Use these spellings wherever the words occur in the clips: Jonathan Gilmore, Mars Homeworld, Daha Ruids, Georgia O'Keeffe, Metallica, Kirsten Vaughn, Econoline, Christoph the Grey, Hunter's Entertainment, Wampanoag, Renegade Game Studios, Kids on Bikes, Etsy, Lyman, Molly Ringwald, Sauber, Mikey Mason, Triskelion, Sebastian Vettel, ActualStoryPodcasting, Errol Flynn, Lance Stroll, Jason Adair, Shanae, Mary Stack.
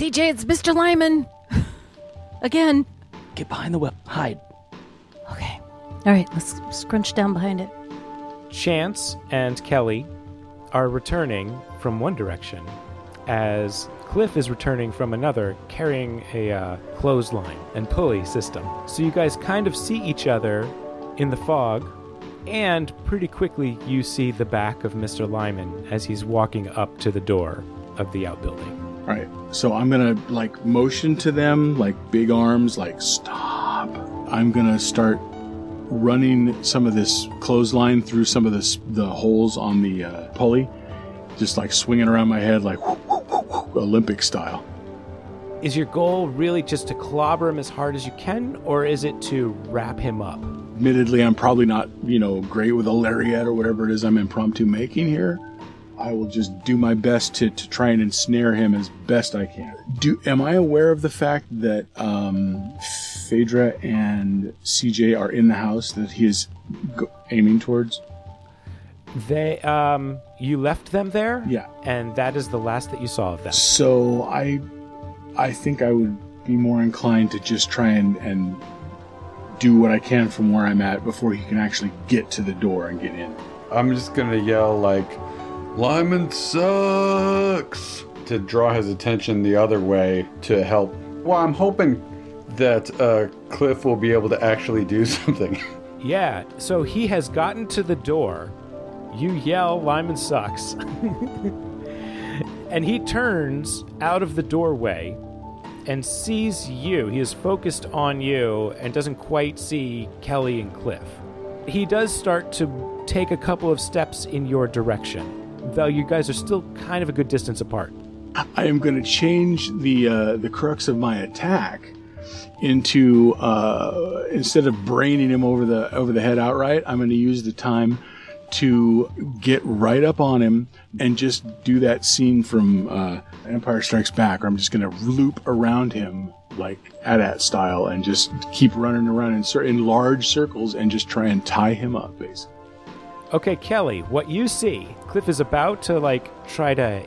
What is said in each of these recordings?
CJ, it's Mr. Lyman. Again. Get behind the web. Hide. Okay. All right, let's scrunch down behind it. Chance and Kelly are returning from one direction as Cliff is returning from another, carrying a clothesline and pulley system. So you guys kind of see each other in the fog, and pretty quickly you see the back of Mr. Lyman as he's walking up to the door of the outbuilding. All right, so I'm going to, like, motion to them, like, big arms, like, stop. I'm going to start running some of this clothesline through some of the holes on the pulley, just, like, swinging around my head, like, whoop, whoop, whoop, whoop, Olympic style. Is your goal really just to clobber him as hard as you can, or is it to wrap him up? Admittedly, I'm probably not, great with a lariat or whatever it is I'm impromptu making here. I will just do my best to try and ensnare him as best I can. Am I aware of the fact that Phaedra and CJ are in the house that he is aiming towards? They, you left them there? Yeah. And that is the last that you saw of them. So I think I would be more inclined to just try and do what I can from where I'm at before he can actually get to the door and get in. I'm just going to yell, like, Lyman sucks, to draw his attention the other way to help. Well, I'm hoping that Cliff will be able to actually do something. Yeah, so he has gotten to the door. You yell, Lyman sucks. And he turns out of the doorway and sees you. He is focused on you and doesn't quite see Kelly and Cliff. He does start to take a couple of steps in your direction, though you guys are still kind of a good distance apart. I am going to change the crux of my attack into, instead of braining him over the head outright, I'm going to use the time to get right up on him and just do that scene from Empire Strikes Back, where I'm just going to loop around him, like AT-AT style, and just keep running around in large circles and just try and tie him up, basically. Okay, Kelly, what you see, Cliff is about to, try to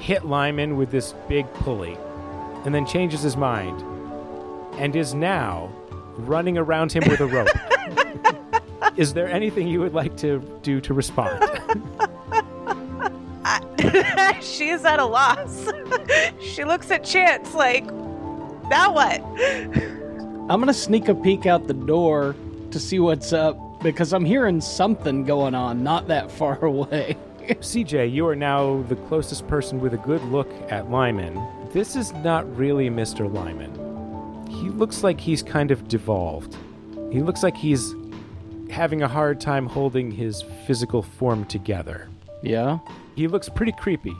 hit Lyman with this big pulley and then changes his mind and is now running around him with a rope. Is there anything you would like to do to respond? She is at a loss. She looks at Chance like, now what? I'm going to sneak a peek out the door to see what's up, because I'm hearing something going on not that far away. CJ, you are now the closest person with a good look at Lyman. This is not really Mr. Lyman. He looks like he's kind of devolved. He looks like he's having a hard time holding his physical form together. Yeah? He looks pretty creepy.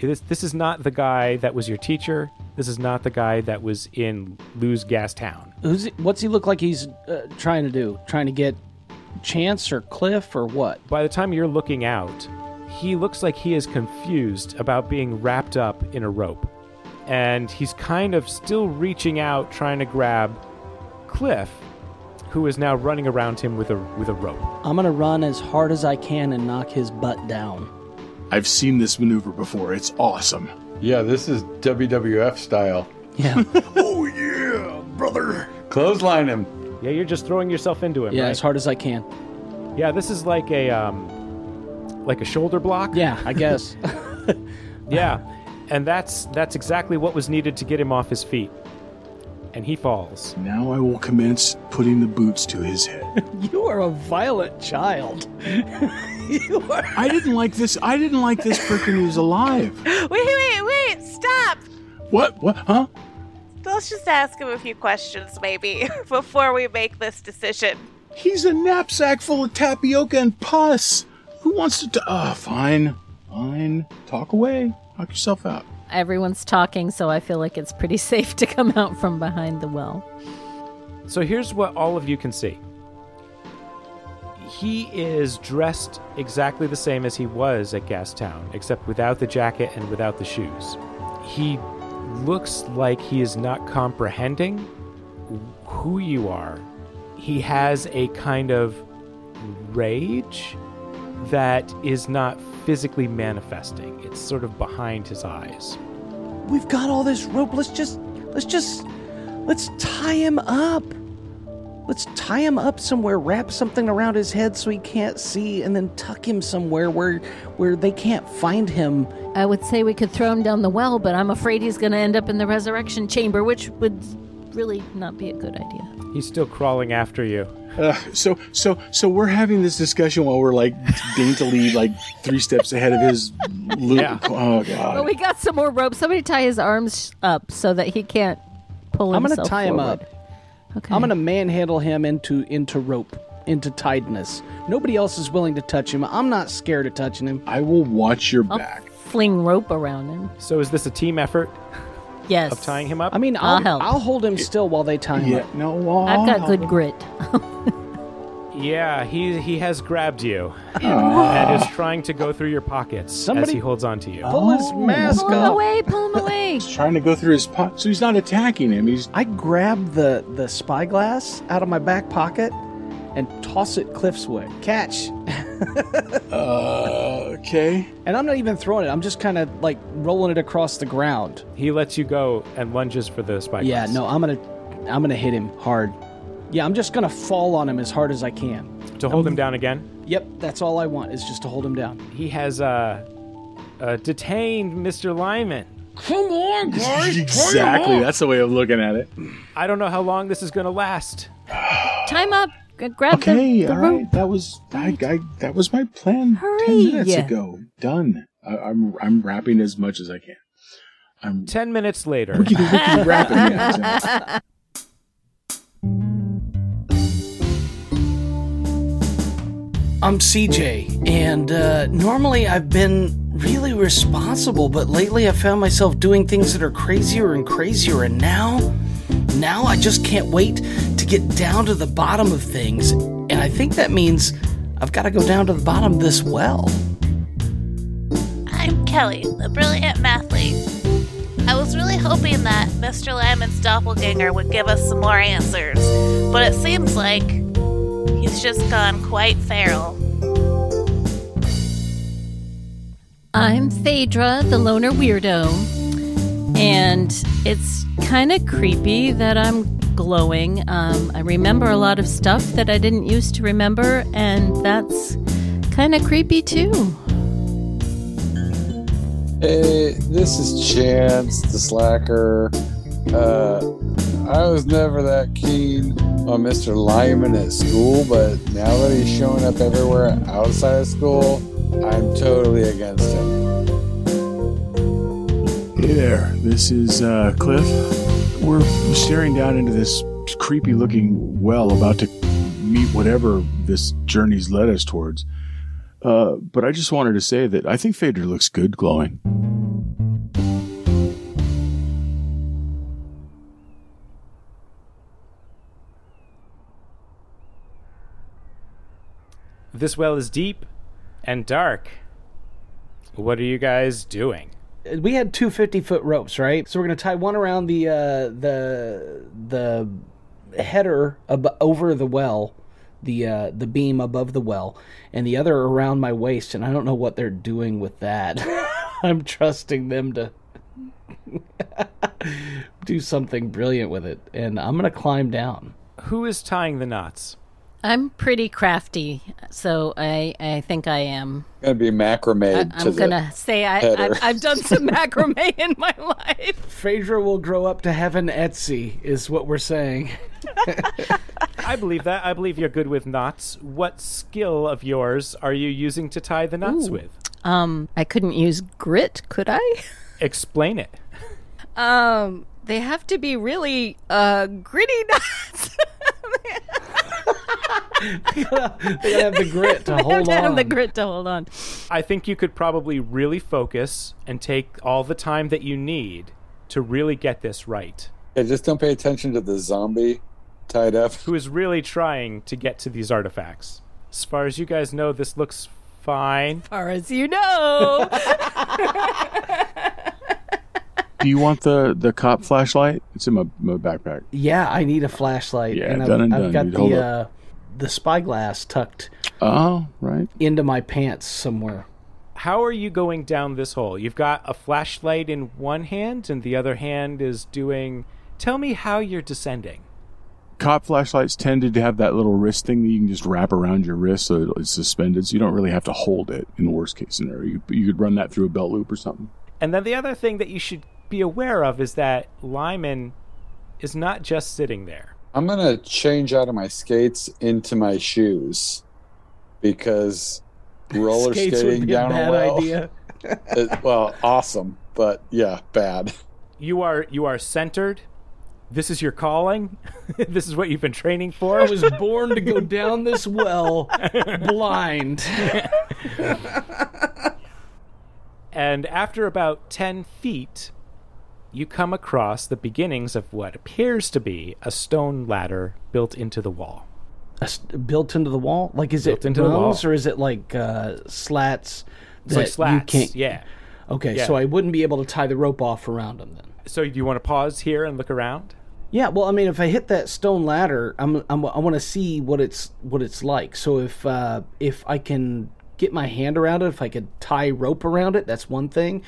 This is not the guy that was your teacher. This is not the guy that was in Lou's Gas Town. What's he look like he's trying to do? Trying to get Chance or Cliff or what? By the time you're looking out, he looks like he is confused about being wrapped up in a rope. And he's kind of still reaching out, trying to grab Cliff, who is now running around him with a rope. I'm going to run as hard as I can and knock his butt down. I've seen this maneuver before. It's awesome. Yeah, this is WWF style. Yeah. Oh, yeah, brother. Clothesline him. Yeah, you're just throwing yourself into him, right? Yeah, as hard as I can. Yeah, this is like a shoulder block. Yeah, I guess. Yeah, and that's exactly what was needed to get him off his feet. And he falls. Now I will commence putting the boots to his head. You are a violent child. You are. I didn't like this person who's alive. Wait, stop. What, huh? Let's just ask him a few questions, maybe, before we make this decision. He's a knapsack full of tapioca and pus. Who wants to... Fine. Talk away. Knock yourself out. Everyone's talking, so I feel like it's pretty safe to come out from behind the well. So here's what all of you can see. He is dressed exactly the same as he was at Gastown, except without the jacket and without the shoes. He looks like he is not comprehending who you are. He has a kind of rage that is not physically manifesting. It's sort of behind his eyes. We've got all this rope. Let's tie him up. Let's tie him up somewhere, wrap something around his head so he can't see, and then tuck him somewhere where they can't find him. I would say we could throw him down the well, but I'm afraid he's going to end up in the resurrection chamber, which would really not be a good idea. He's still crawling after you. So we're having this discussion while we're like daintily like 3 steps ahead of his loop. Yeah. Oh god. Well, we got some more rope. Somebody tie his arms up so that he can't pull himself. I'm going to tie forward. Him up. Okay. I'm going to manhandle him into rope, into tiedness. Nobody else is willing to touch him. I'm not scared of touching him. I will watch your back. Fling rope around him. So is this a team effort? Yes. Of tying him up? I mean, I'll help. I'll hold him still while they tie him up. No, I've got good grit. Yeah, he has grabbed you and is trying to go through your pockets as he holds onto you. Pull his mask up. Pull him away. He's trying to go through his pocket. So he's not attacking him. I grab the spyglass out of my back pocket and toss it Cliff's way. Catch. Okay. And I'm not even throwing it. I'm just kind of like rolling it across the ground. He lets you go and lunges for the spyglass. Yeah, no, I'm gonna hit him hard. Yeah, I'm just going to fall on him as hard as I can. To hold him down again? Yep, that's all I want, is just to hold him down. He has detained Mr. Lyman. Come on, guys. Exactly, that's the way of looking at it. I don't know how long this is going to last. Time up. Grab the rope. All right. That was my plan. Hurry. 10 minutes ago. Done. I'm wrapping as much as I can. 10 minutes later. Wickedy wrapping. Yeah, exactly. I'm CJ, and normally I've been really responsible, but lately I found myself doing things that are crazier and crazier, and now I just can't wait to get down to the bottom of things, and I think that means I've got to go down to the bottom of this well. I'm Kelly, the brilliant mathlete. I was really hoping that Mr. Lyman's doppelganger would give us some more answers, but it seems like he's just gone quite feral. I'm Phaedra, the loner weirdo, and it's kind of creepy that I'm glowing. I remember a lot of stuff that I didn't used to remember, and that's kind of creepy too. Hey, this is Chance, the slacker. I was never that keen on Mr. Lyman at school, but now that he's showing up everywhere outside of school, I'm totally against him. Hey there, this is Cliff. We're staring down into this creepy-looking well, about to meet whatever this journey's led us towards. But I just wanted to say that I think Phaedra looks good glowing. This well is deep and dark. What are you guys doing? We had two 50-foot ropes, right? So we're going to tie one around the header over the well, the beam above the well, and the other around my waist, and I don't know what they're doing with that. I'm trusting them to do something brilliant with it, and I'm going to climb down. Who is tying the knots? I'm pretty crafty, so I think I am. Going to be macrame. I'm going to say I've done some macrame in my life. Phaedra will grow up to have an Etsy, is what we're saying. I believe that. I believe you're good with knots. What skill of yours are you using to tie the knots with? I couldn't use grit, could I? Explain it. They have to be really gritty knots. They gotta have the grit to hold on. I think you could probably really focus and take all the time that you need to really get this right. Yeah, just don't pay attention to the zombie tied up, who is really trying to get to these artifacts. As far as you guys know, this looks fine. As far as you know. Do you want the cop flashlight? It's in my backpack. Yeah, I need a flashlight. Yeah, and I've got the spyglass tucked into my pants somewhere. how are you going down this hole? You've got a flashlight in one hand, and the other hand is doing... Tell me how you're descending. Cop flashlights tended to have that little wrist thing that you can just wrap around your wrist so it's suspended, so you don't really have to hold it in the worst-case scenario. You could run that through a belt loop or something. And then the other thing that you should be aware of is that Lyman is not just sitting there. I'm going to change out of my skates into my shoes because roller skates skating would be down a bad idea. Well, awesome, but yeah, bad. You are centered. This is your calling. This is what you've been training for. I was born to go down this well blind. And after about 10 feet, you come across the beginnings of what appears to be a stone ladder built into the wall. Built into the wall? Like, is built it rungs or is it like slats? It's like slats, you can't... yeah. Okay, yeah. So I wouldn't be able to tie the rope off around them then. So do you want to pause here and look around? Yeah, well, I mean, if I hit that stone ladder, I want to see what it's like. So if I can get my hand around it, if I could tie rope around it, that's one thing.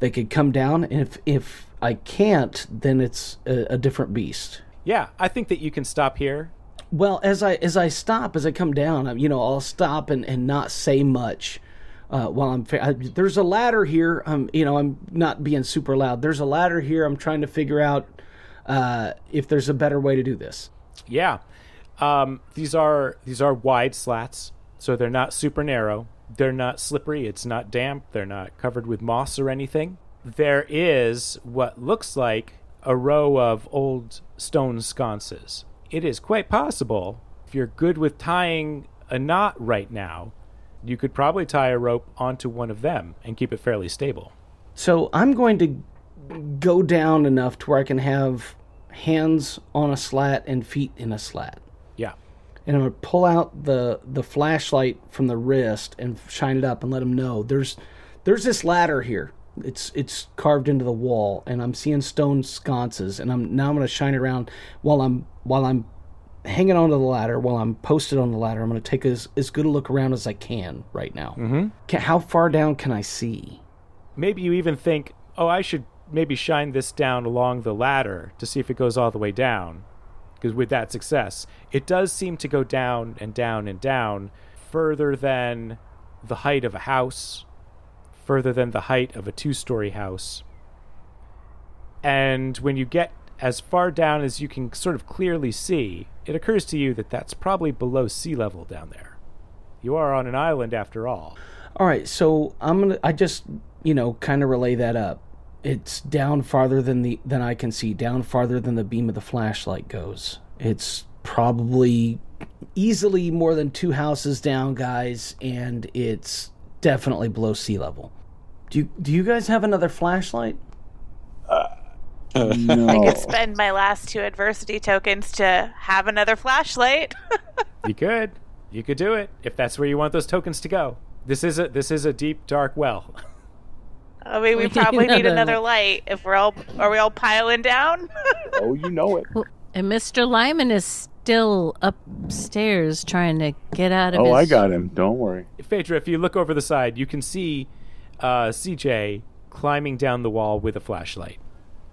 They could come down, and if I can't, then it's a different beast. Yeah, I think that you can stop here. Well, as I come down, you know, I'll stop and not say much. While there's a ladder here. I'm not being super loud. There's a ladder here. I'm trying to figure out if there's a better way to do this. Yeah, these are wide slats, so they're not super narrow. They're not slippery. It's not damp. They're not covered with moss or anything. There is what looks like a row of old stone sconces. It is quite possible, if you're good with tying a knot right now, you could probably tie a rope onto one of them and keep it fairly stable. So I'm going to go down enough to where I can have hands on a slat and feet in a slat. Yeah. And I'm going to pull out the flashlight from the wrist and shine it up and let them know there's this ladder here. It's carved into the wall, and I'm seeing stone sconces, and I'm going to shine it around while I'm hanging on to the ladder, while I'm posted on the ladder. I'm going to take as good a look around as I can right now. Mm-hmm. How far down can I see? Maybe you even think, oh, I should maybe shine this down along the ladder to see if it goes all the way down. Because with that success, it does seem to go down and down and down, further than the height of a house, further than the height of a two-story house. And when you get as far down as you can sort of clearly see, it occurs to you that that's probably below sea level down there. You are on an island after all. All right, so I just, kind of relay that up. It's down farther than I can see, down farther than the beam of the flashlight goes. It's probably easily more than 2 houses down, guys, and it's definitely below sea level. Do you guys have another flashlight? No. I could spend my last 2 adversity tokens to have another flashlight. You could do it if that's where you want those tokens to go. This is a deep, dark well. I mean, we probably need another light if are we all piling down? Oh, you know it. Well, and Mr. Lyman is still upstairs trying to get out of his... Oh, I got him. Don't worry. Phaedra, if you look over the side, you can see CJ climbing down the wall with a flashlight.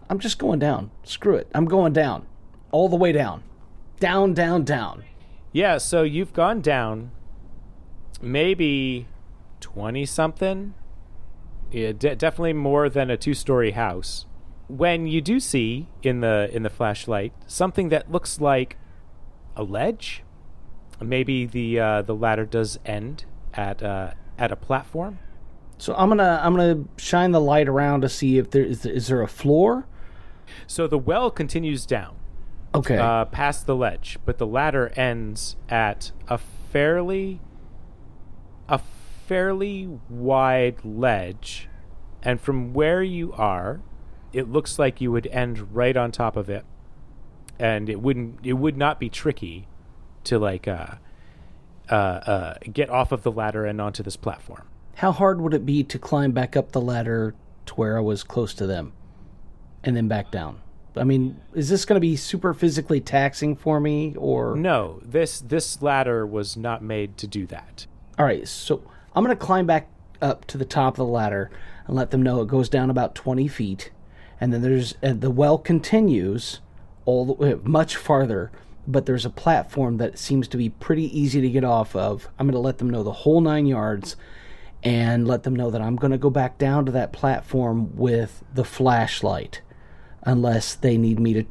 I'm just going down. Screw it. I'm going down. All the way down. Down, down, down. Yeah, so you've gone down maybe 20-something. Yeah, definitely more than a 2-story house. When you do see in the flashlight something that looks like a ledge, maybe the ladder does end at a platform. So I'm gonna shine the light around to see if there is a floor. So the well continues down, okay, past the ledge, but the ladder ends at a fairly wide ledge, and from where you are, it looks like you would end right on top of it, and it would not be tricky to get off of the ladder and onto this platform. How hard would it be to climb back up the ladder to where I was close to them, and then back down? I mean, is this going to be super physically taxing for me, or...? No, this ladder was not made to do that. All right, so I'm going to climb back up to the top of the ladder and let them know it goes down about 20 feet. And then there's the well continues all the way, much farther, but there's a platform that seems to be pretty easy to get off of. I'm going to let them know the whole 9 yards and let them know that I'm going to go back down to that platform with the flashlight unless they need me to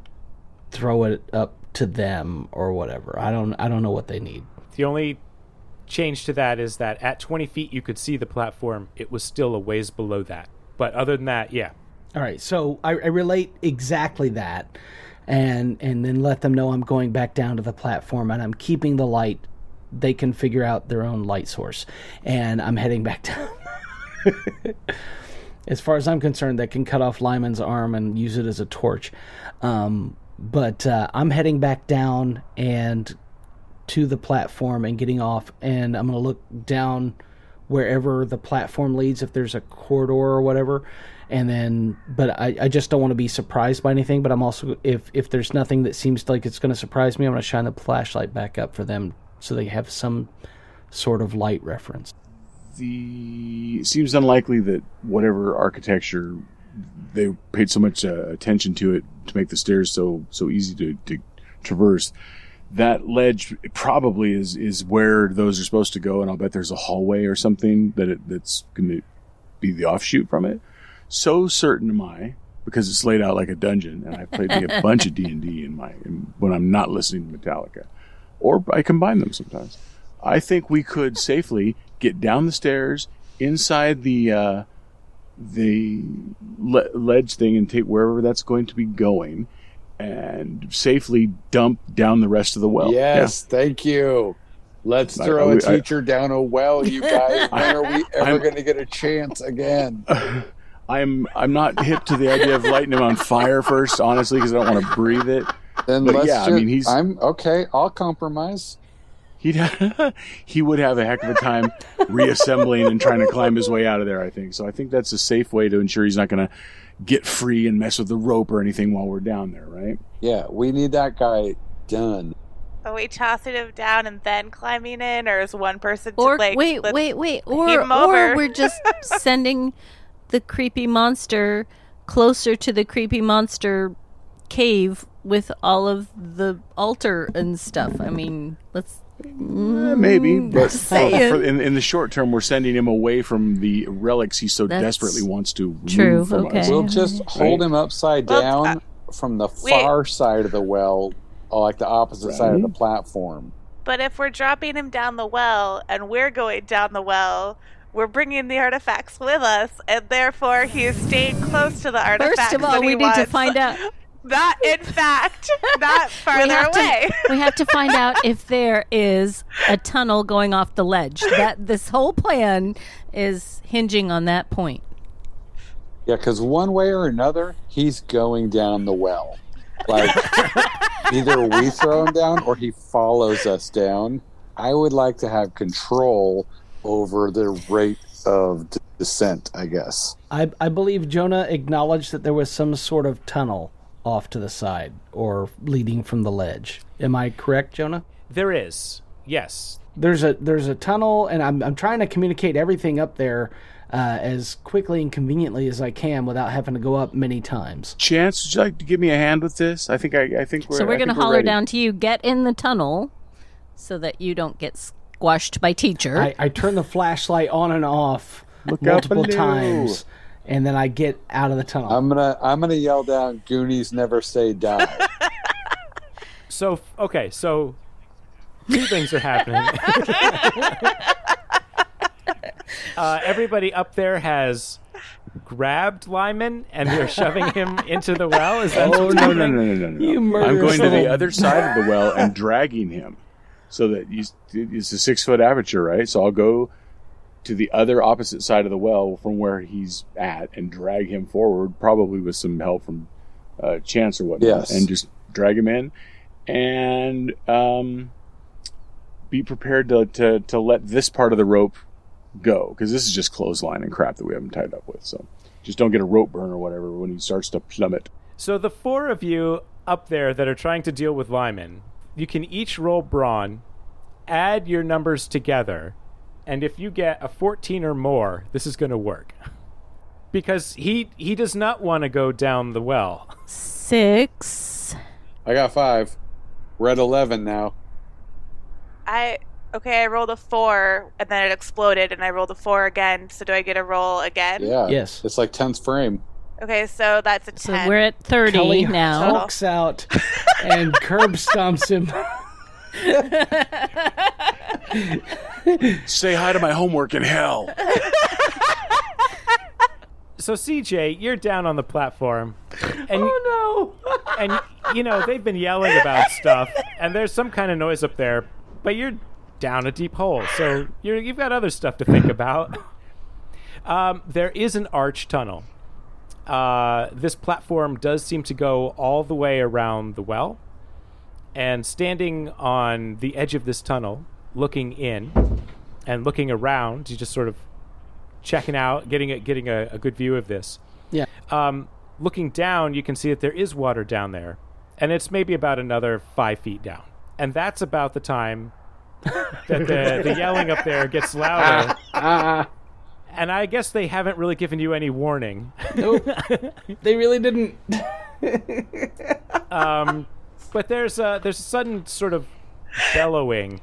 throw it up to them or whatever. I don't know what they need. The only change to that is that at 20 feet you could see the platform. It was still a ways below that. But other than that, yeah. All right, so I relate exactly that and then let them know I'm going back down to the platform and I'm keeping the light. They can figure out their own light source. And I'm heading back down. As far as I'm concerned, that can cut off Lyman's arm and use it as a torch. But I'm heading back down and to the platform and getting off, and I'm going to look down wherever the platform leads, if there's a corridor or whatever. And then, but I just don't want to be surprised by anything. But I'm also, if there's nothing that seems like it's going to surprise me, I'm going to shine the flashlight back up for them so they have some sort of light reference. It seems unlikely that whatever architecture, they paid so much attention to it to make the stairs so easy to traverse. That ledge probably is where those are supposed to go, and I'll bet there's a hallway or something that's going to be the offshoot from it. So certain am I, because it's laid out like a dungeon, and I've played a bunch of D&D when I'm not listening to Metallica, or I combine them sometimes. I think we could safely get down the stairs inside the ledge thing and take wherever that's going to be going, and safely dump down the rest of the well. Yes, yeah. Thank you. Let's throw a teacher down a well, you guys. When are we ever going to get a chance again? I'm not hip to the idea of lighting him on fire first, honestly, because I don't want to breathe it. Then but let's I'm okay. I'll compromise. He would have a heck of a time reassembling and trying to climb his way out of there, I think. So I think that's a safe way to ensure he's not going to get free and mess with the rope or anything while we're down there, right? Yeah, we need that guy done. Are we tossing him down and then climbing in, or is one person just like... Wait. Or we're just sending the creepy monster closer to the creepy monster cave with all of the altar and stuff. I mean, let's... maybe, but in the short term, we're sending him away from the relics he so desperately wants to remove from us. We'll just hold him upside down from the far side of the well, like the opposite side of the platform. But if we're dropping him down the well and we're going down the well, we're bringing the artifacts with us, and therefore he's staying close to the artifacts. First of all, we need to find out... That, in fact, that farther away. We have to find out if there is a tunnel going off the ledge. This whole plan is hinging on that point. Yeah, because one way or another, he's going down the well. Like, either we throw him down or he follows us down. I would like to have control over the rate of descent, I guess. I believe Jonah acknowledged that there was some sort of tunnel off to the side or leading from the ledge. Am I correct, Jonah? There is. Yes. There's a tunnel, and I'm trying to communicate everything up there as quickly and conveniently as I can without having to go up many times. Chance, would you like to give me a hand with this? I think we're So we're going to holler down to you, get in the tunnel so that you don't get squashed by teacher. I turn the flashlight on and off multiple times. And then I get out of the tunnel. I'm gonna yell down, Goonies never say die. So two things are happening. Everybody up there has grabbed Lyman and they're shoving him into the well. Is that no. You murder I'm going someone. To the other side of the well and dragging him. So that it's a 6-foot aperture, right? So I'll go to the other opposite side of the well from where he's at and drag him forward, probably with some help from Chance or whatnot, and just drag him in and be prepared to let this part of the rope go, because this is just clothesline and crap that we haven't tied up with, so just don't get a rope burn or whatever when he starts to plummet. So the four of you up there that are trying to deal with Lyman, you can each roll brawn, add your numbers together, And if you get a 14 or more, this is going to work. Because he does not want to go down the well. 6. I got 5. We're at 11 now. I rolled a 4, and then it exploded, and I rolled a 4 again. So do I get a roll again? Yeah. Yes. It's like 10th frame. Okay, so that's a 10. So we're at 30 Kelly now. Kelly hulks out and curb stomps him. Say hi to my homework in hell. So CJ, you're down on the platform. And, oh no. And you know, they've been yelling about stuff and there's some kind of noise up there, but you're down a deep hole. So you've got other stuff to think about. There is an arch tunnel. This platform does seem to go all the way around the well. And standing on the edge of this tunnel, looking in and looking around, you just sort of checking out, getting a good view of this. Yeah. Looking down, you can see that there is water down there, and it's maybe about another 5 feet down. And that's about the time that the yelling up there gets louder. And I guess they haven't really given you any warning. Nope. They really didn't. But there's a sudden sort of bellowing.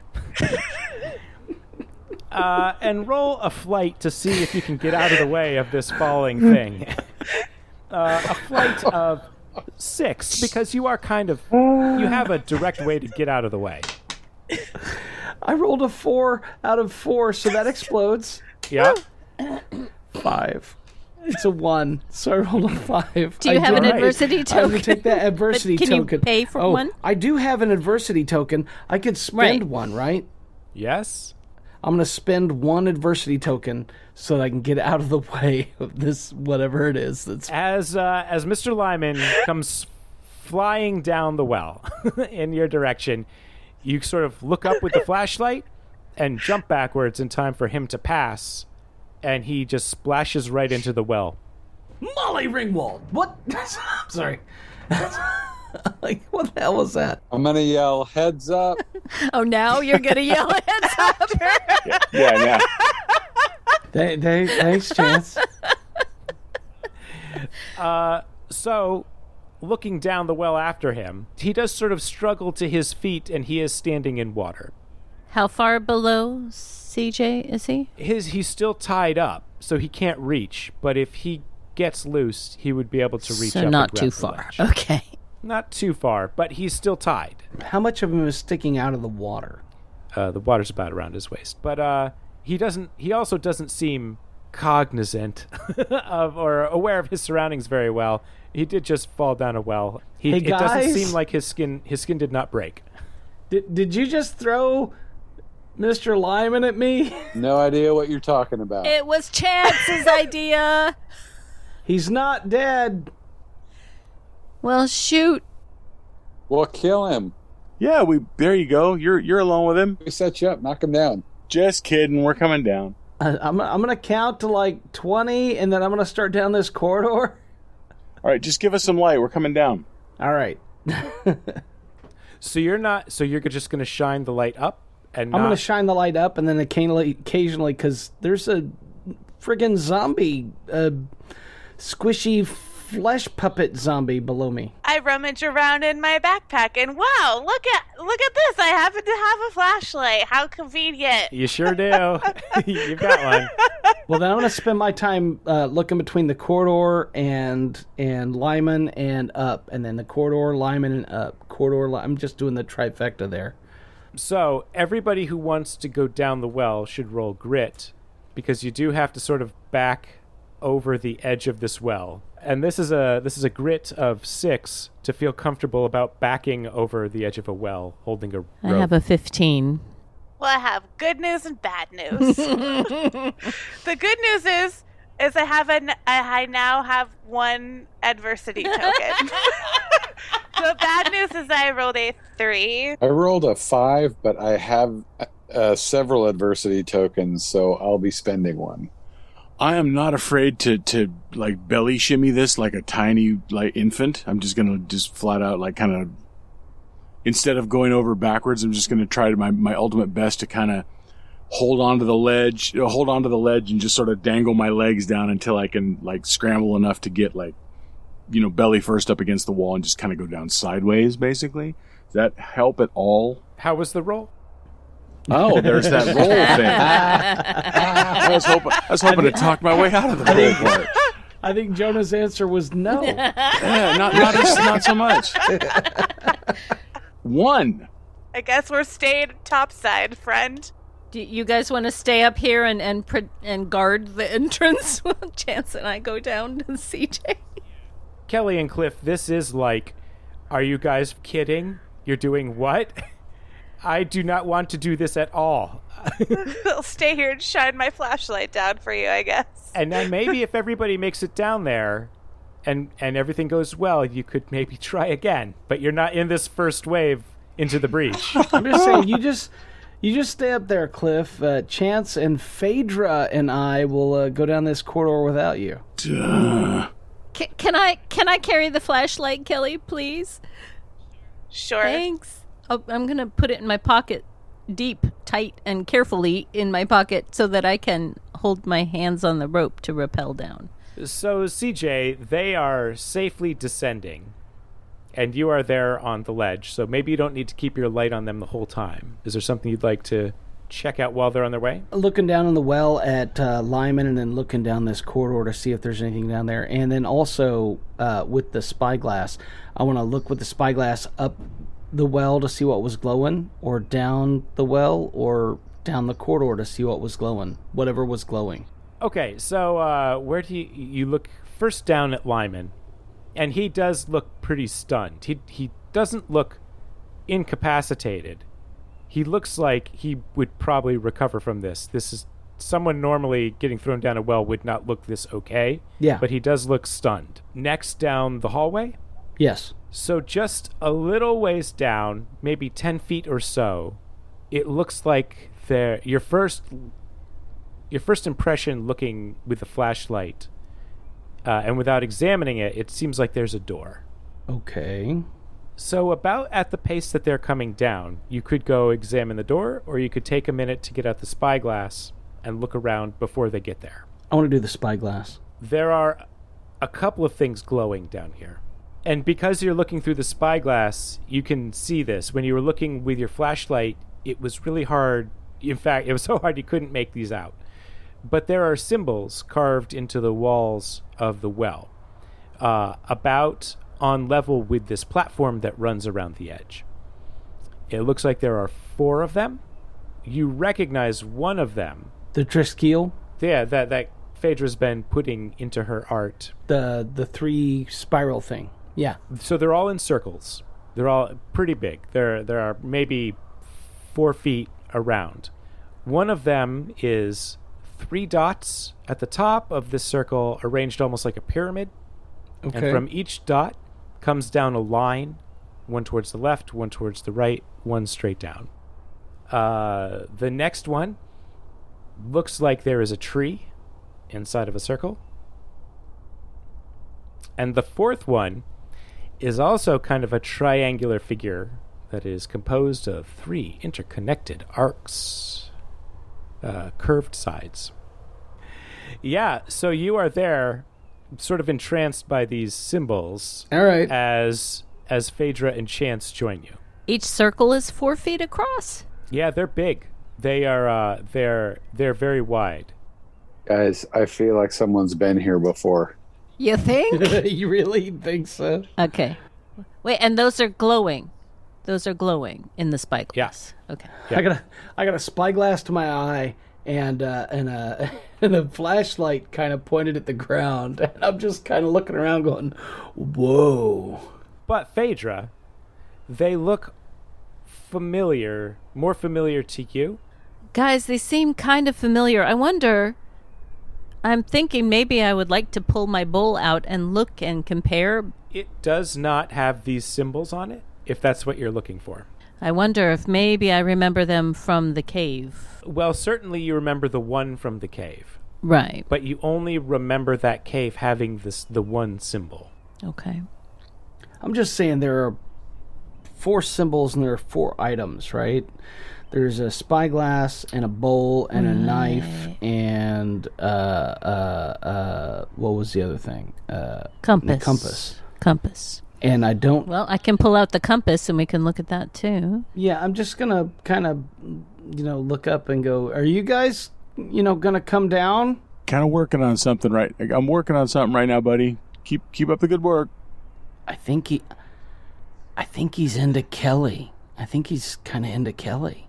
And roll a flight to see if you can get out of the way of this falling thing. A flight of 6, because you are you have a direct way to get out of the way. I rolled a 4 out of 4, so that explodes. Yeah. 5. It's a 1, so I rolled a 5. Do you have an adversity token? I would take that adversity token. Can you pay for 1? I do have an adversity token. I could spend 1, right? Yes. I'm going to spend 1 adversity token so that I can get out of the way of this, whatever it is. That's as Mr. Lyman comes flying down the well in your direction, you sort of look up with the flashlight and jump backwards in time for him to pass. And he just splashes right into the well. Molly Ringwald! What? I'm sorry. Like, what the hell was that? I'm going to yell, heads up. Oh, now you're going to yell, heads up? Yeah. Thanks, Chance. So, looking down the well after him, he does sort of struggle to his feet, and he is standing in water. How far below CJ is he? He's still tied up, so he can't reach. But if he gets loose, he would be able to reach up. So not too far. Okay. Not too far, but he's still tied. How much of him is sticking out of the water? The water's about around his waist. But he also doesn't seem cognizant of or aware of his surroundings very well. He did just fall down a well. Hey, guys? It doesn't seem like his skin did not break. Did you just throw Mr. Lyman at me? No idea what you're talking about. It was Chance's idea. He's not dead. Well, shoot. We'll kill him. Yeah, there you go. You're alone with him. We set you up. Knock him down. Just kidding. We're coming down. I'm going to count to like 20, and then I'm going to start down this corridor. All right, just give us some light. We're coming down. All right. So you're just going to shine the light up? I'm going to shine the light up, and then occasionally, because there's a friggin' zombie, a squishy flesh puppet zombie below me. I rummage around in my backpack, and wow, look at this! I happen to have a flashlight. How convenient! You sure do. You've got one. Well, then I'm going to spend my time looking between the corridor and Lyman and up, and then the corridor, Lyman and up, corridor. I'm just doing the trifecta there. So everybody who wants to go down the well should roll grit, because you do have to sort of back over the edge of this well. And this is a grit of 6 to feel comfortable about backing over the edge of a well, holding a rope. I have a 15. Well, I have good news and bad news. The good news is I now have 1 adversity token. The bad news is I rolled a 3. I rolled a 5, but I have several adversity tokens, so I'll be spending 1. I am not afraid to like belly shimmy this like a tiny like infant. I'm just gonna flat out like kind of, instead of going over backwards, I'm just gonna try my ultimate best to kind of hold onto the ledge and just sort of dangle my legs down until I can like scramble enough to get like, you know, belly first up against the wall and just kind of go down sideways, basically. Does that help at all? How was the roll? Oh, there's that roll thing. I was hoping to talk my way out of the roll part. I think Jonah's answer was no. Yeah, not so much. 1. I guess we're staying topside, friend. Do you guys want to stay up here and guard the entrance while Chance and I go down to CJ? Kelly and Cliff, this is like, are you guys kidding? You're doing what? I do not want to do this at all. I'll stay here and shine my flashlight down for you, I guess. And then maybe if everybody makes it down there and everything goes well, you could maybe try again. But you're not in this first wave into the breach. I'm just saying, you just stay up there, Cliff. Chance and Phaedra and I will go down this corridor without you. Duh. Can I carry the flashlight, Kelly, please? Sure. Thanks. I'm going to put it in my pocket, deep, tight, and carefully in my pocket so that I can hold my hands on the rope to rappel down. So, CJ, they are safely descending, and you are there on the ledge, so maybe you don't need to keep your light on them the whole time. Is there something you'd like to check out while they're on their way? Looking down on the well at Lyman, and then looking down this corridor to see if there's anything down there. And then also with the spyglass, I want to look with the spyglass up the well to see what was glowing, or down the well, or down the corridor to see what was glowing, whatever was glowing. Okay, so where do you look first down at Lyman, and he does look pretty stunned. He doesn't look incapacitated. He looks like he would probably recover from this. This is someone normally getting thrown down a well would not look this okay. Yeah. But he does look stunned. Next down the hallway? Yes. So just a little ways down, maybe 10 feet or so, it looks like your first impression looking with the flashlight and without examining it, it seems like there's a door. Okay. So about at the pace that they're coming down, you could go examine the door, or you could take a minute to get out the spyglass and look around before they get there. I want to do the spyglass. There are a couple of things glowing down here. And because you're looking through the spyglass, you can see this. When you were looking with your flashlight, it was really hard. In fact, it was so hard you couldn't make these out. But there are symbols carved into the walls of the well, about on level with this platform that runs around the edge. It looks like there are 4 of them. You recognize one of them. The Triskelion? Yeah, that Phaedra's been putting into her art. The 3 spiral thing. Yeah. So they're all in circles. They're all pretty big. There are maybe 4 feet around. One of them is 3 dots at the top of this circle, arranged almost like a pyramid. Okay. And from each dot comes down a line, one towards the left, one towards the right, one straight down. The next one looks like there is a tree inside of a circle. And the 4th one is also kind of a triangular figure that is composed of 3 interconnected arcs, curved sides. Yeah, so you are there, sort of entranced by these symbols. All right. As Phaedra and Chance join you. Each circle is 4 feet across. Yeah, they're big. They are they're very wide. Guys, I feel like someone's been here before. You think? You really think so? Okay. Wait, and those are glowing. Those are glowing in the spyglass. Yeah. Okay. Yeah. I got a spyglass to my eye and a flashlight kind of pointed at the ground, and I'm just kind of looking around going, whoa. But Phaedra, they look familiar, more familiar to you. Guys, they seem kind of familiar. I wonder, I'm thinking maybe I would like to pull my bowl out and look and compare. It does not have these symbols on it, if that's what you're looking for. I wonder if maybe I remember them from the cave. Well, certainly you remember the one from the cave. Right. But you only remember that cave having the one symbol. Okay. I'm just saying there are 4 symbols and there are 4 items, right? There's a spyglass and a bowl and a knife and what was the other thing? Compass. And I don't... Well, I can pull out the compass and we can look at that too. Yeah, I'm just going to kind of, you know, look up and go, are you guys, you know, going to come down? Kind of working on something, right? I'm working on something right now, buddy. Keep up the good work. I think he's into Kelly. I think he's kind of into Kelly.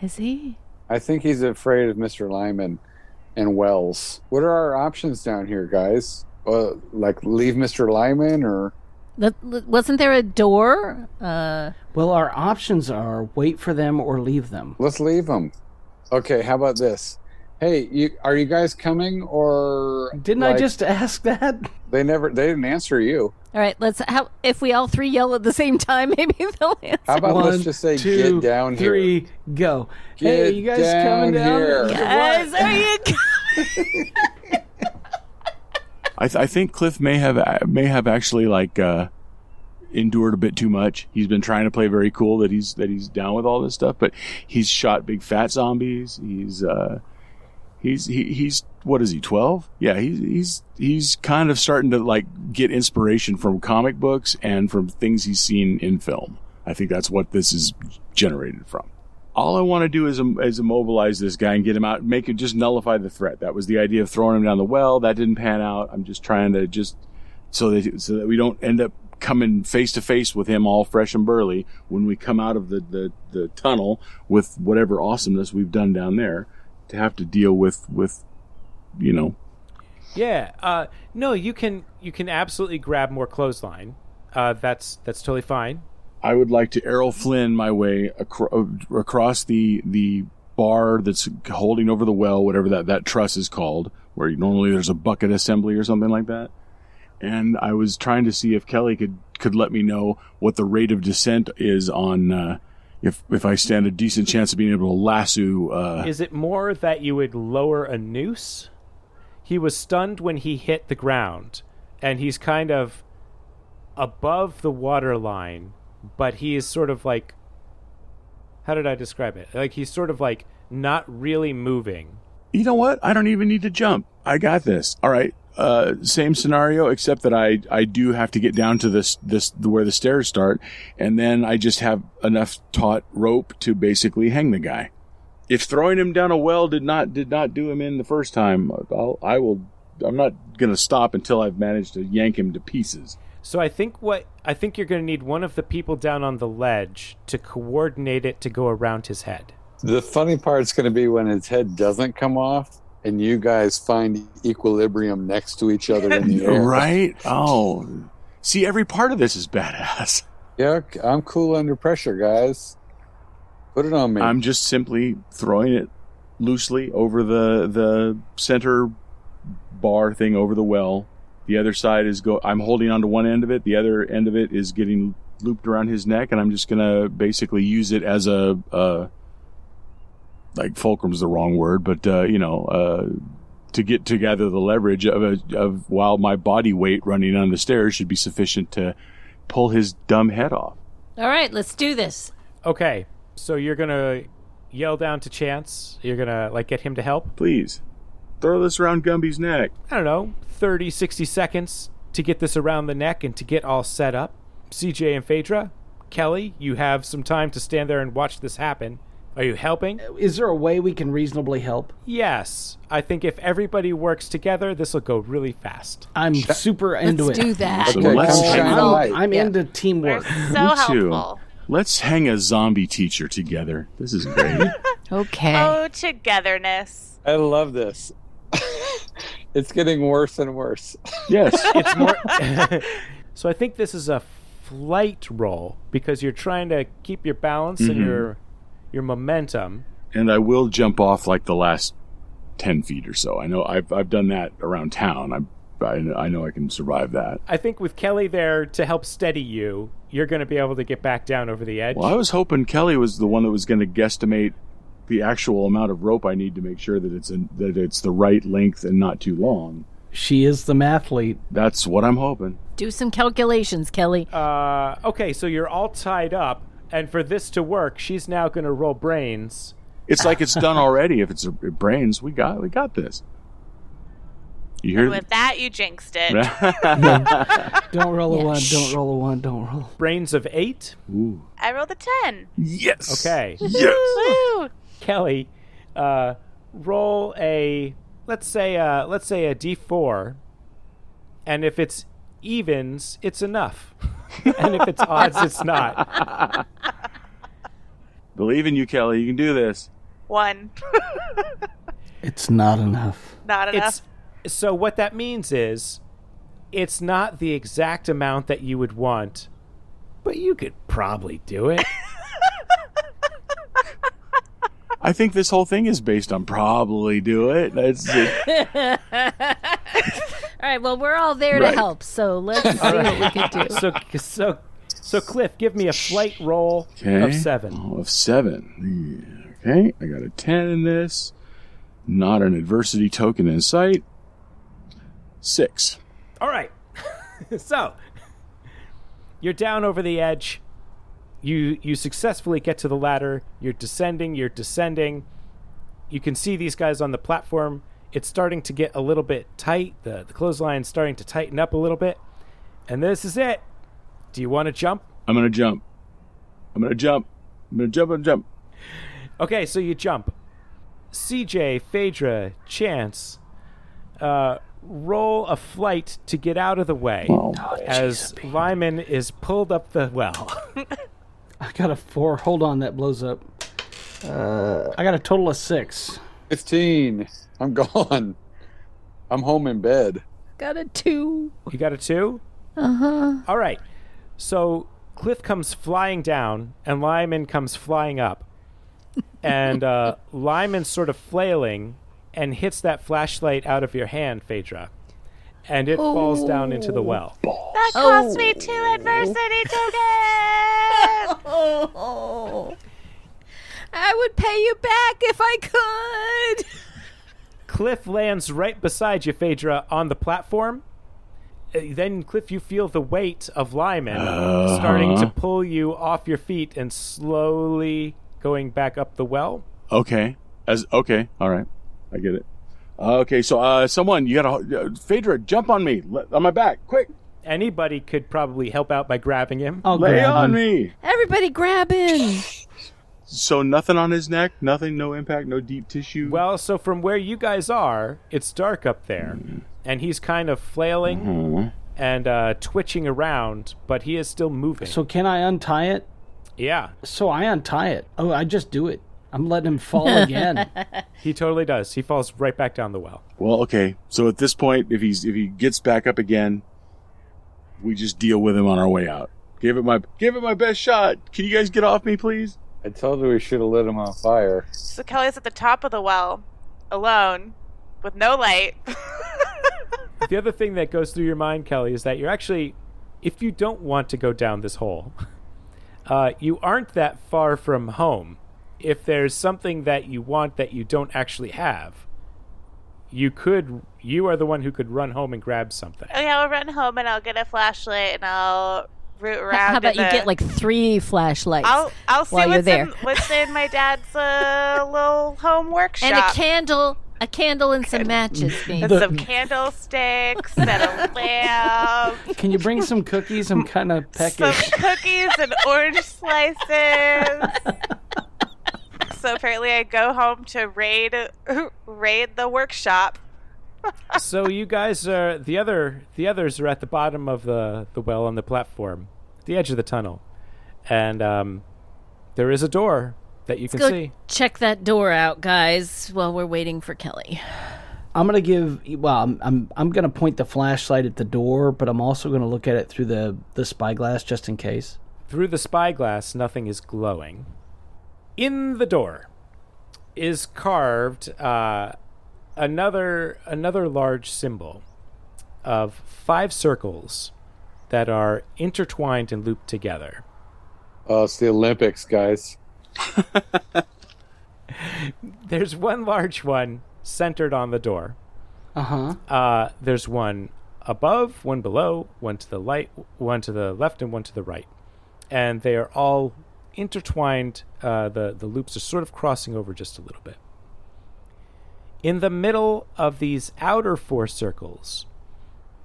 Is he? I think he's afraid of Mr. Lyman and Wells. What are our options down here, guys? Like leave Mr. Lyman or... Wasn't there a door? Well, our options are wait for them or leave them. Let's leave them. Okay, how about this? Hey, are you guys coming or... Didn't I just ask that? They didn't answer you. All right, if we all three yell at the same time, maybe they'll answer. How about let's just say, get down here. 3, go. Hey, you guys coming down here? Guys, are you coming? I think Cliff may have actually endured a bit too much. He's been trying to play very cool that he's down with all this stuff, but he's shot big fat zombies. He's what is he, 12? Yeah, he's kind of starting to get inspiration from comic books and from things he's seen in film. I think that's what this is generated from. All I want to do is immobilize this guy and get him out, make it just nullify the threat. That was the idea of throwing him down the well. That didn't pan out. I'm just trying to so that we don't end up coming face to face with him all fresh and burly when we come out of the tunnel with whatever awesomeness we've done down there. To have to deal with you know. Yeah. No, you can absolutely grab more clothesline. That's totally fine. I would like to Errol Flynn my way across the bar that's holding over the well, whatever that truss is called, where normally there's a bucket assembly or something like that. And I was trying to see if Kelly could let me know what the rate of descent is on... If I stand a decent chance of being able to lasso... Is it more that you would lower a noose? He was stunned when he hit the ground, and he's kind of above the water line, but he is sort of like... How did I describe it? He's sort of not really moving. You know what? I don't even need to jump. I got this. All right. Same scenario, except that I do have to get down to this where the stairs start, and then I just have enough taut rope to basically hang the guy. If throwing him down a well did not do him in the first time, I'm not going to stop until I've managed to yank him to pieces. So I think you're going to need one of the people down on the ledge to coordinate it to go around his head. The funny part's going to be when his head doesn't come off. And you guys find equilibrium next to each other in the air. Right? Oh. See, every part of this is badass. Yeah, I'm cool under pressure, guys. Put it on me. I'm just simply throwing it loosely over the center bar thing over the well. The other side is I'm holding onto one end of it. The other end of it is getting looped around his neck, and I'm just going to basically use it as a fulcrum's the wrong word, but to get to gather the leverage of while my body weight running on the stairs should be sufficient to pull his dumb head off. All right, let's do this. Okay, so you're gonna yell down to Chance. You're gonna get him to help. Please throw this around Gumby's neck. I don't know, 30-60 seconds to get this around the neck and to get all set up. CJ and Phaedra, Kelly, you have some time to stand there and watch this happen. Are you helping? Is there a way we can reasonably help? Yes. I think if everybody works together, this will go really fast. I'm super into it. Let's do that. Okay, I'm into teamwork. We're so helpful. Let's hang a zombie teacher together. This is great. Okay. Oh, togetherness. I love this. It's getting worse and worse. Yes. It's more... So I think this is a flight roll because you're trying to keep your balance and your momentum. And I will jump off the last 10 feet or so. I know I've done that around town. I know I can survive that. I think with Kelly there to help steady you, you're going to be able to get back down over the edge. Well, I was hoping Kelly was the one that was going to guesstimate the actual amount of rope I need to make sure that it's the right length and not too long. She is the mathlete. That's what I'm hoping. Do some calculations, Kelly. Okay, so you're all tied up. And for this to work, she's now going to roll brains. It's like it's done already. If it's brains, we got this. You hear? And with that, you jinxed it. Don't roll a one. Don't roll a one. Don't roll. Brains of 8. Ooh. I rolled a 10. Yes. Okay. Yes. Woo. Kelly, roll a let's say a D4, and if it's evens, it's enough, and if it's odds, it's not. Believe in you, Kelly. You can do this. 1. It's not enough. Not enough. So what that means is it's not the exact amount that you would want, but you could probably do it. I think this whole thing is based on probably do it. That's it. All right, well, we're all there to help, so let's see what we can do. So Cliff, give me a flight roll of 7. Oh, of 7. Yeah. Okay, I got a 10 in this. Not an adversity token in sight. 6. All right. So, you're down over the edge. You successfully get to the ladder. You're descending. You can see these guys on the platform. It's starting to get a little bit tight. The clothesline's starting to tighten up a little bit. And this is it. Do you want to jump? I'm going to jump. Okay, so you jump. CJ, Phaedra, Chance, roll a flight to get out of the way as Lyman is pulled up the well. I got a 4. Hold on, that blows up. I got a total of 6. 15. I'm gone. I'm home in bed. Got a 2. You got a 2? Uh-huh. All right. So Cliff comes flying down, and Lyman comes flying up. And Lyman's sort of flailing and hits that flashlight out of your hand, Phaedra. And it falls down into the well. That cost me 2 adversity tokens! I would pay you back if I could! Cliff lands right beside you, Phaedra, on the platform. Then, Cliff, you feel the weight of Lyman starting to pull you off your feet and slowly going back up the well. Okay. All right. I get it. Okay, so someone, you gotta... Phaedra, jump on me. On my back. Quick. Anybody could probably help out by grabbing him. Lay on me. Everybody grab him. So nothing on his neck? Nothing? No impact? No deep tissue? Well, so from where you guys are, it's dark up there. Mm-hmm. And he's kind of flailing and twitching around, but he is still moving. So can I untie it? Yeah. So I untie it. Oh, I just do it. I'm letting him fall again. He totally does. He falls right back down the well. Well, okay. So at this point, if he gets back up again, we just deal with him on our way out. Give it my best shot. Can you guys get off me, please? I told you we should have lit him on fire. So Kelly's at the top of the well, alone, with no light. The other thing that goes through your mind, Kelly, is that you're actually, if you don't want to go down this hole, you aren't that far from home. If there's something that you want that you don't actually have, you are the one who could run home and grab something. Oh, yeah, I'll run home and I'll get a flashlight and I'll root around. How about you get like 3 flashlights? I'll see what's in my dad's little home workshop. And a candle and some matches. And some candlesticks and a lamp. Can you bring some cookies? I'm kind of peckish. Some cookies and orange slices. So apparently I go home to raid the workshop. So you guys are the others are at the bottom of the well on the platform, the edge of the tunnel. And there is a door that you can see. Check that door out, guys, while we're waiting for Kelly. I'm going to point the flashlight at the door, but I'm also going to look at it through the spyglass just in case. Through the spyglass, nothing is glowing. In the door is carved another large symbol of 5 circles that are intertwined and looped together. Oh, it's the Olympics, guys. There's one large one centered on the door. Uh-huh. There's one above, one below, one to the left, and one to the right. And they are all intertwined. The loops are sort of crossing over just a little bit. In the middle of these outer four circles,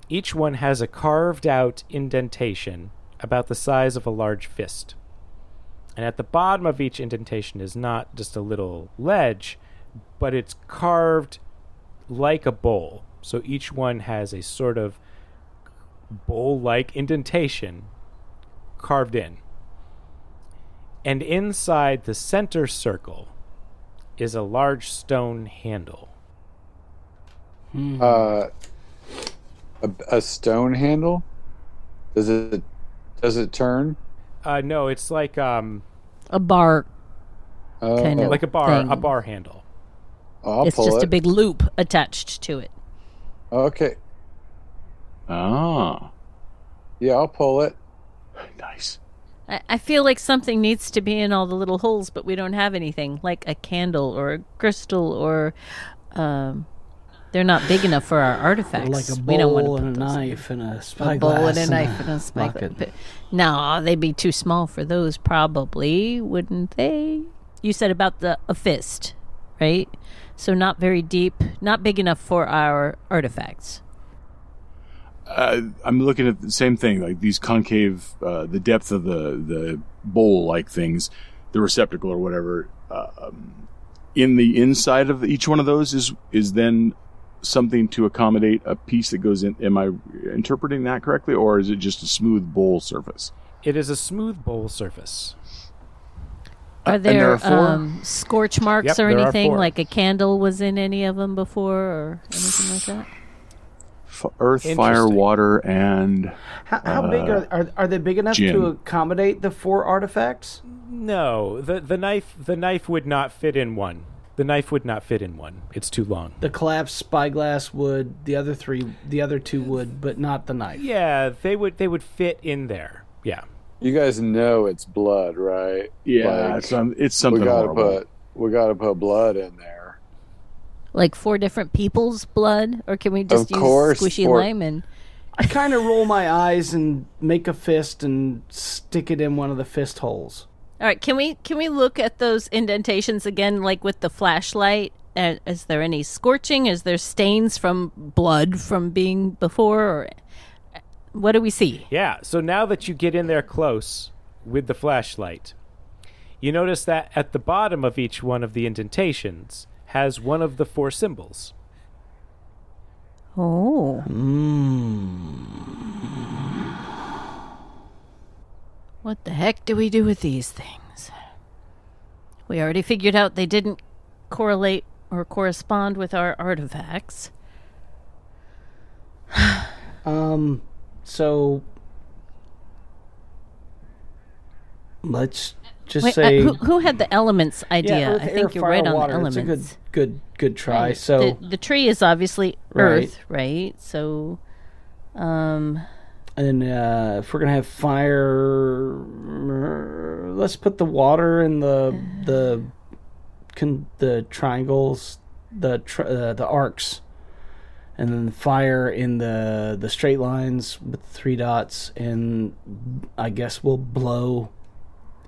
each one has a carved out indentation about the size of a large fist. And at the bottom of each indentation is not just a little ledge, but it's carved like a bowl. So each one has a sort of bowl-like indentation carved in. And inside the center circle is a large stone handle. A stone handle? Does it turn? No, it's like a bar. Kind of like a bar handle. It's just a big loop attached to it. Okay. Oh. Yeah, I'll pull it. Nice. I feel like something needs to be in all the little holes, but we don't have anything, like a candle or a crystal or... they're not big enough for our artifacts. Like a bowl and a knife and a spyglass. A bowl and a knife and a spyglass. No, they'd be too small for those probably, wouldn't they? You said about a fist, right? So not very deep, not big enough for our artifacts. I'm looking at the same thing, like these concave, the depth of the bowl-like things, the receptacle or whatever. In the inside of each one of those is then... something to accommodate a piece that goes in. Am I interpreting that correctly, or is it just a smooth bowl surface? It is a smooth bowl surface. Are there, scorch marks or anything? Like a candle was in any of them before or anything like that? Earth, fire, water, and... How big are they big enough to accommodate the four artifacts? No. The knife would not fit in one. The knife would not fit in one. It's too long. The collapsed spyglass would. The other two would, but not the knife. Yeah, they would fit in there. Yeah. You guys know it's blood, right? Yeah, like, it's something horrible. We gotta put blood in there. Like four different people's blood, or can we just use squishy lime? And I kind of roll my eyes and make a fist and stick it in one of the fist holes. All right, can we look at those indentations again, like with the flashlight? Is there any scorching? Is there stains from blood from being before? Or what do we see? Yeah, so now that you get in there close with the flashlight, you notice that at the bottom of each one of the indentations has one of the four symbols. Oh. What the heck do we do with these things? We already figured out they didn't correlate or correspond with our artifacts. So let's just say who had the elements idea? Yeah, I think you're right on the elements. It's a good try. Right. So the tree is obviously earth, right? So And if we're gonna have fire, let's put the water in the triangles, the arcs, and then the fire in the straight lines with the three dots. And I guess we'll blow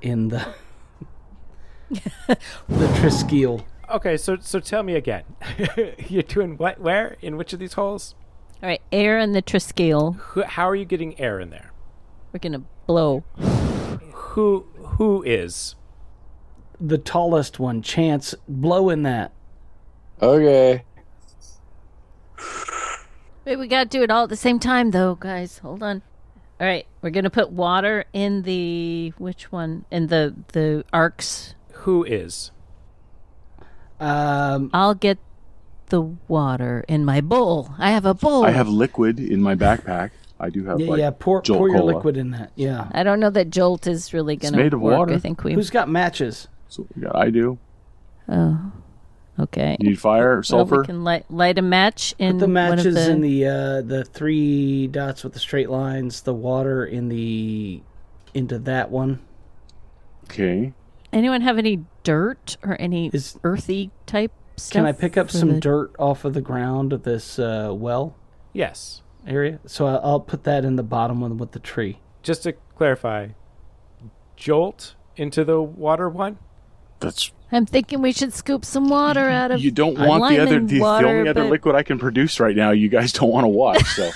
in the the triskele. Okay, so tell me again, you're doing what? Where? In which of these holes? All right, air in the triskele. How are you getting air in there? We're going to blow. Who is? The tallest one. Chance, blow in that. Okay. Wait, we got to do it all at the same time, though, guys. Hold on. All right, we're going to put water in the... Which one? In the arcs. Who is? I'll get... the water in my bowl. I have a bowl. I have liquid in my backpack. I do have pour your liquid in that. Yeah. I don't know that Jolt is really going to work. It's made of water. I think who's got matches? So we got, I do. Oh. Okay. You need fire, sulfur? Well, we can light a match in the matches one of the... in the three dots with the straight lines, the water in the into that one. Okay. Anyone have any dirt or any earthy type stuff? Can I pick up some dirt off of the ground of this well? Yes. Area? So I'll put that in the bottom one with the tree. Just to clarify, Jolt into the water one? That's. I'm thinking we should scoop some water out of. You don't want the other. The only other liquid I can produce right now. You guys don't want to watch. So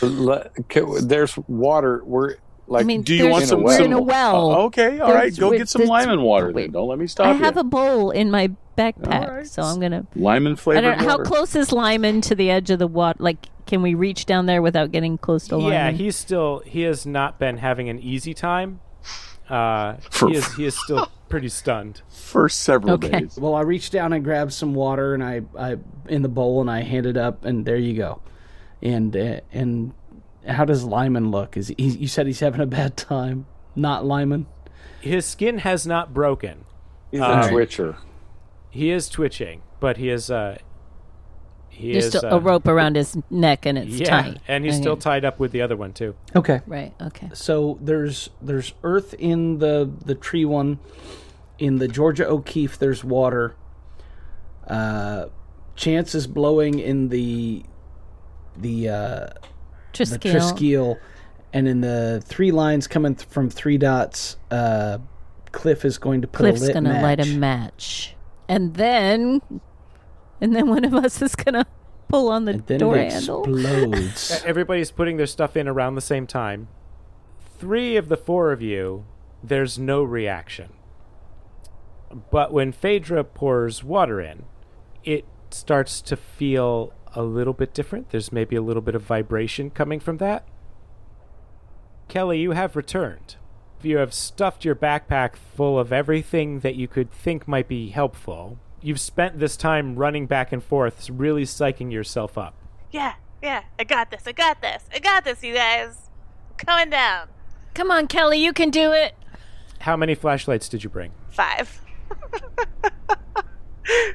there's water. We're like. I mean, do you want some? We're in a well. Okay, all right. Go get some lemon water. Then don't let me stop. I have a bowl in my backpack, right. So I'm gonna lemon flavored. I don't know, how close is lemon to the edge of the water? Like, can we reach down there without getting close to lemon? Yeah, he has not been having an easy time. He is still pretty stunned for several days. Well, I reached down and grabbed some water and I in the bowl and I handed up, and there you go. And how does Lyman look? You said he's having a bad time. Not Lyman. His skin has not broken. He's a twitcher. He is twitching, but he is. There's still a rope around his neck, and it's tight. And he's still tied up with the other one too. Okay. Right. Okay. So there's earth in the tree one, in the Georgia O'Keeffe. There's water. Chance is blowing in the Triskele, and in the three lines coming from Three Dots, Cliff is going to put light a match, and then. And then one of us is going to pull on the door handle. And then it explodes. Everybody's putting their stuff in around the same time. 3 of the 4 of you, there's no reaction. But when Phaedra pours water in, it starts to feel a little bit different. There's maybe a little bit of vibration coming from that. Kelly, you have returned. You have stuffed your backpack full of everything that you could think might be helpful. You've spent this time running back and forth, really psyching yourself up. Yeah, I got this, you guys. I'm coming down. Come on, Kelly, you can do it. How many flashlights did you bring? 5.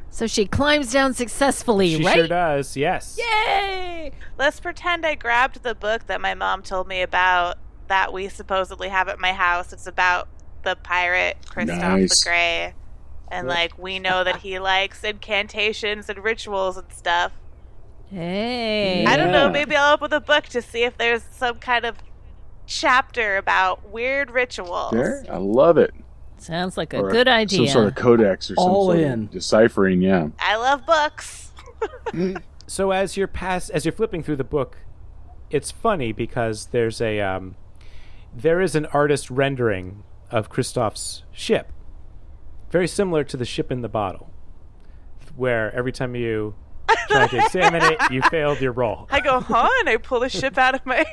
So she climbs down successfully, right? She sure does, yes. Yay! Let's pretend I grabbed the book that my mom told me about that we supposedly have at my house. It's about the pirate Christoph the Grey. And, we know that he likes incantations and rituals and stuff. Hey. Yeah. I don't know. Maybe I'll open the book to see if there's some kind of chapter about weird rituals. There? I love it. Sounds like a good idea. Some sort of codex or some sort of deciphering, yeah. I love books. So as you're flipping through the book, it's funny because there's there is an artist rendering of Christoph's ship. Very similar to the ship in the bottle, where every time you try to examine it, you failed your roll. I go, and I pull the ship out of my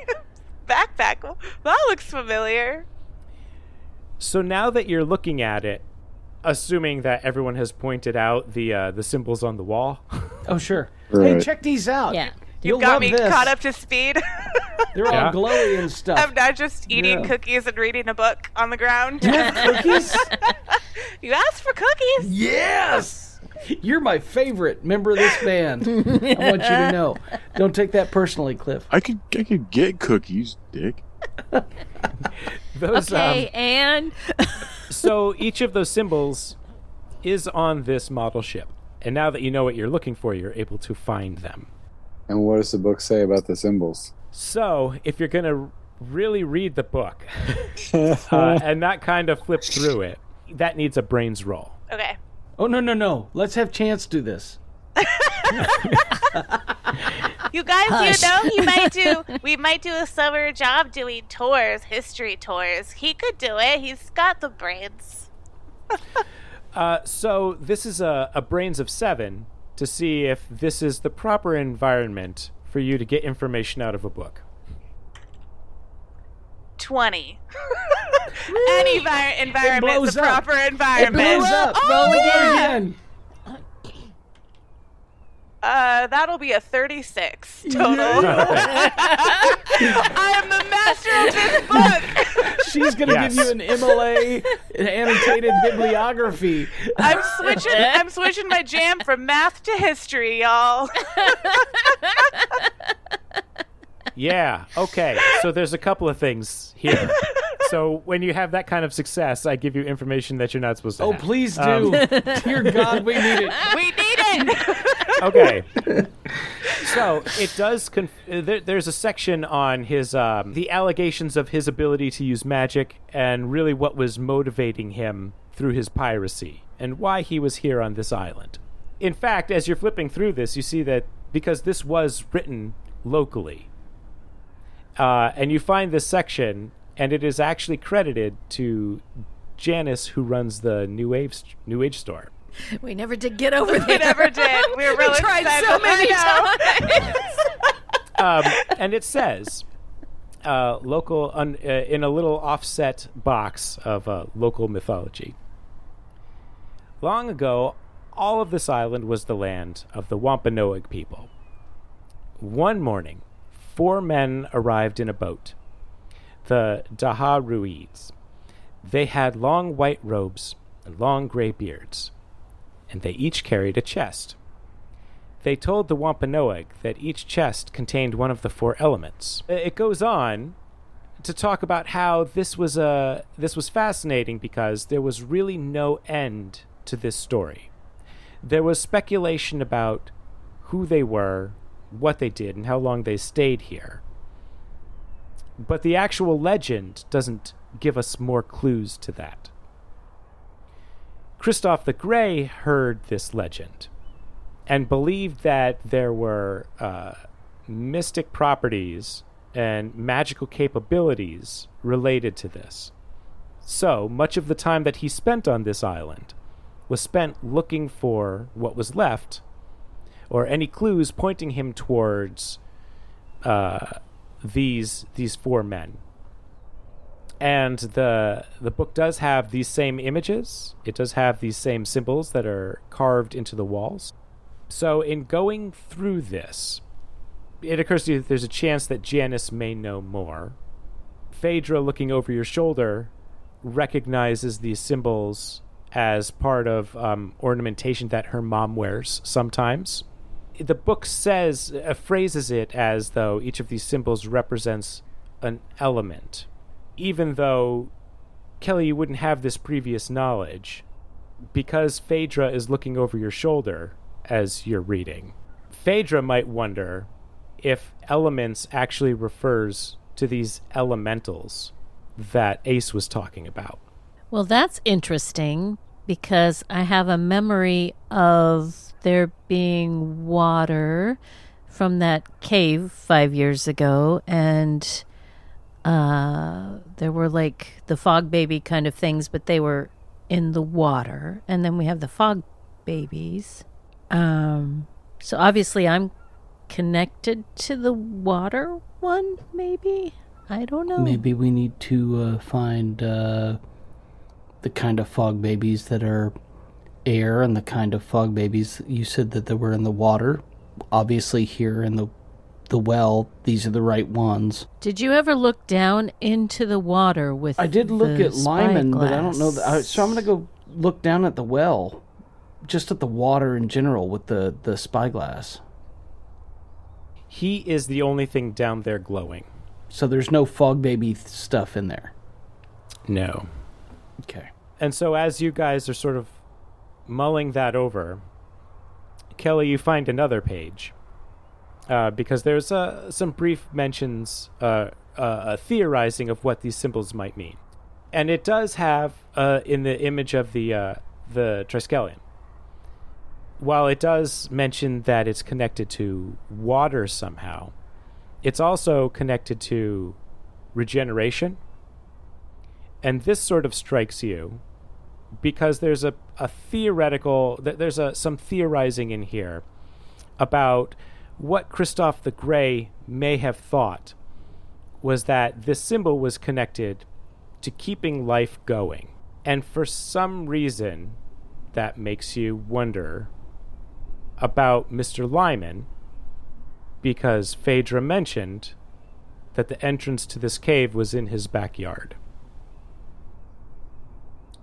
backpack. Well, that looks familiar. So now that you're looking at it, assuming that everyone has pointed out the symbols on the wall. Oh, sure. Right. Hey, check these out. Yeah. You've got me caught up to speed. They're all glowy and stuff. I'm not just eating cookies and reading a book on the ground. You have cookies? You asked for cookies? Yes! You're my favorite member of this band. I want you to know. Don't take that personally, Cliff. I could get cookies, Dick. And? So each of those symbols is on this model ship. And now that you know what you're looking for, you're able to find them. And what does the book say about the symbols? So, if you're going to really read the book and not kind of flip through it, that needs a brains roll. Okay. Oh, no. Let's have Chance do this. You guys, Hush. We might do a summer job doing tours, history tours. He could do it. He's got the brains. So, this is a brains of 7. To see if this is the proper environment for you to get information out of a book. 20. Any environment is the proper environment. It blows up. Oh, again. That'll be a 36 total. I am the master of this book. She's going to give you an MLA, an annotated bibliography. I'm switching my jam from math to history, y'all. Yeah, okay. So there's a couple of things here. So when you have that kind of success, I give you information that you're not supposed to have. Oh, please do. Dear God, we need it. Okay. So it does. There's a section on his the allegations of his ability to use magic and really what was motivating him through his piracy and why he was here on this island. In fact, as you're flipping through this, you see that because this was written locally, and you find this section, and it is actually credited to Janice, who runs the New Age store. We never did get over there. We never did. We were really tried so many times. And it says, local in a little offset box of local mythology. Long ago, all of this island was the land of the Wampanoag people. One morning, 4 men arrived in a boat, the Daha Ruids. They had long white robes and long gray beards, and they each carried a chest. They told the Wampanoag that each chest contained one of the 4 elements. It goes on to talk about how this was fascinating because there was really no end to this story. There was speculation about who they were, what they did, and how long they stayed here. But the actual legend doesn't give us more clues to that. Christoph the Grey heard this legend and believed that there were mystic properties and magical capabilities related to this. So much of the time that he spent on this island was spent looking for what was left or any clues pointing him towards these 4 men. And the book does have these same images. It does have these same symbols that are carved into the walls. So in going through this, it occurs to you that there's a chance that Janice may know more. Phaedra, looking over your shoulder, recognizes these symbols as part of ornamentation that her mom wears sometimes. The book phrases it as though each of these symbols represents an element. Even though, Kelly, you wouldn't have this previous knowledge, because Phaedra is looking over your shoulder as you're reading, Phaedra might wonder if elements actually refers to these elementals that Ace was talking about. Well, that's interesting, because I have a memory of there being water from that cave 5 years ago, and there were like the fog baby kind of things, but they were in the water. And then we have the fog babies. So obviously I'm connected to the water one, maybe? I don't know. Maybe we need to find the kind of fog babies that are air and the kind of fog babies you said that they were in the water. Obviously here in the well, these are the right ones. Did you ever look down into the water with the I did look at Lyman, but I don't know. So I'm going to go look down at the well, just at the water in general with the spyglass. He is the only thing down there glowing. So there's no fog baby stuff in there? No. Okay. And so as you guys are sort of mulling that over, Kelly, you find another page. Because there's some brief mentions, theorizing of what these symbols might mean. And it does have, in the image of the Triskelion, while it does mention that it's connected to water somehow, it's also connected to regeneration. And this sort of strikes you because there's some theorizing in here about what Christoph the Grey may have thought was that this symbol was connected to keeping life going. And for some reason, that makes you wonder about Mr. Lyman, because Phaedra mentioned that the entrance to this cave was in his backyard.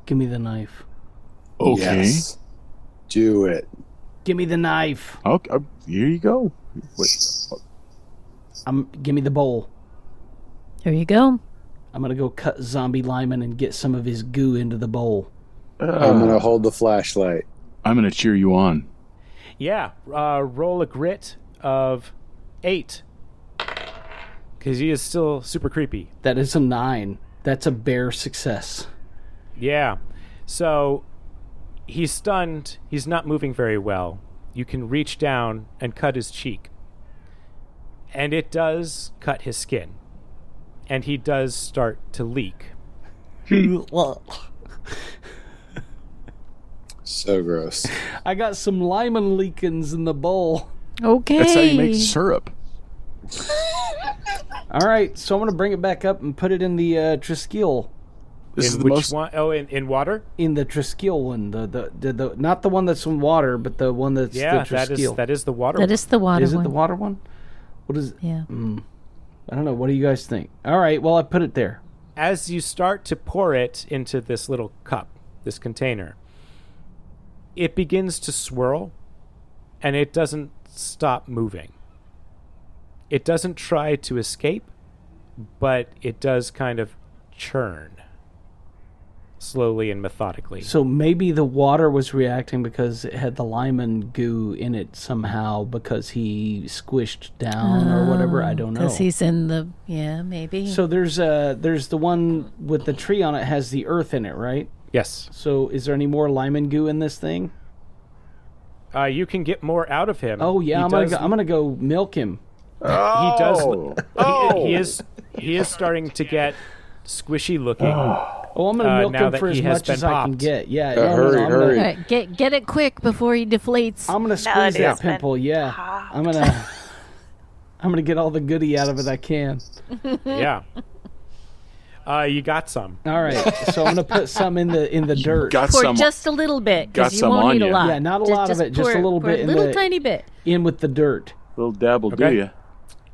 Give me the knife. Okay. Yes. Do it. Give me the knife. Okay, here you go. Wait. Give me the bowl. Here you go. I'm going to go cut Zombie Lyman and get some of his goo into the bowl. I'm going to hold the flashlight. I'm going to cheer you on. Yeah. Roll a grit of 8. Because he is still super creepy. That is a 9. That's a bare success. Yeah. So he's stunned. He's not moving very well. You can reach down and cut his cheek. And it does cut his skin. And he does start to leak. So gross. I got some lemon leakins in the bowl. Okay. That's how you make syrup. All right, so I'm going to bring it back up and put it in the Triskele. This in is the which most... one? Oh, in water? In the Triskele one. The not the one that's in water, but the one that's the Triskele. Yeah, that is the water one. That is the water one. Is it the water one? What is it? Yeah. I don't know. What do you guys think? All right, well, I put it there. As you start to pour it into this little cup, this container, it begins to swirl, and it doesn't stop moving. It doesn't try to escape, but it does kind of churn slowly and methodically. So maybe the water was reacting because it had the Lyman goo in it somehow because he squished down or whatever. I don't know. Because he's in the... Yeah, maybe. So there's the one with the tree on it has the earth in it, right? Yes. So is there any more Lyman goo in this thing? You can get more out of him. Oh, yeah. I'm going to go milk him. Oh. He does. Oh. He is starting to get squishy looking. Oh, I'm going to milk him for as much as I can get. Yeah, hurry. Gonna, get it quick before he deflates. I'm going to squeeze that pimple. Yeah, popped. I'm going to get all the goodie out of it I can. Yeah. You got some. All right, so I'm going to put some in the dirt. Got pour some, just a little bit. Got you some won't on you. A lot. Yeah, not a lot of it. Just a little bit. A little tiny bit. In with the dirt. Little dab will do you.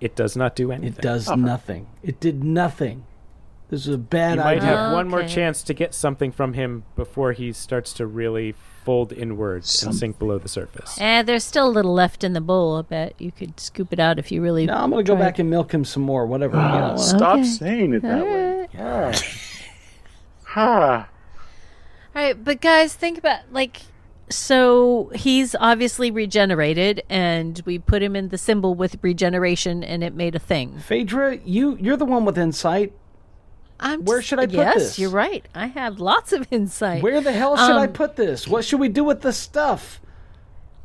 It does not do anything. It does nothing. It did nothing. This is a bad idea. You might have one more chance to get something from him before he starts to really fold inwards and sink below the surface. There's still a little left in the bowl. I bet you could scoop it out if you really... No, I'm going to go back and milk him some more, whatever. Stop saying it that way. Yeah. All right, but guys, think about, like... So he's obviously regenerated, and we put him in the symbol with regeneration, and it made a thing. Phaedra, you're the one with insight. Where should I put this? Yes, you're right. I have lots of insight. Where the hell should I put this? What should we do with this stuff?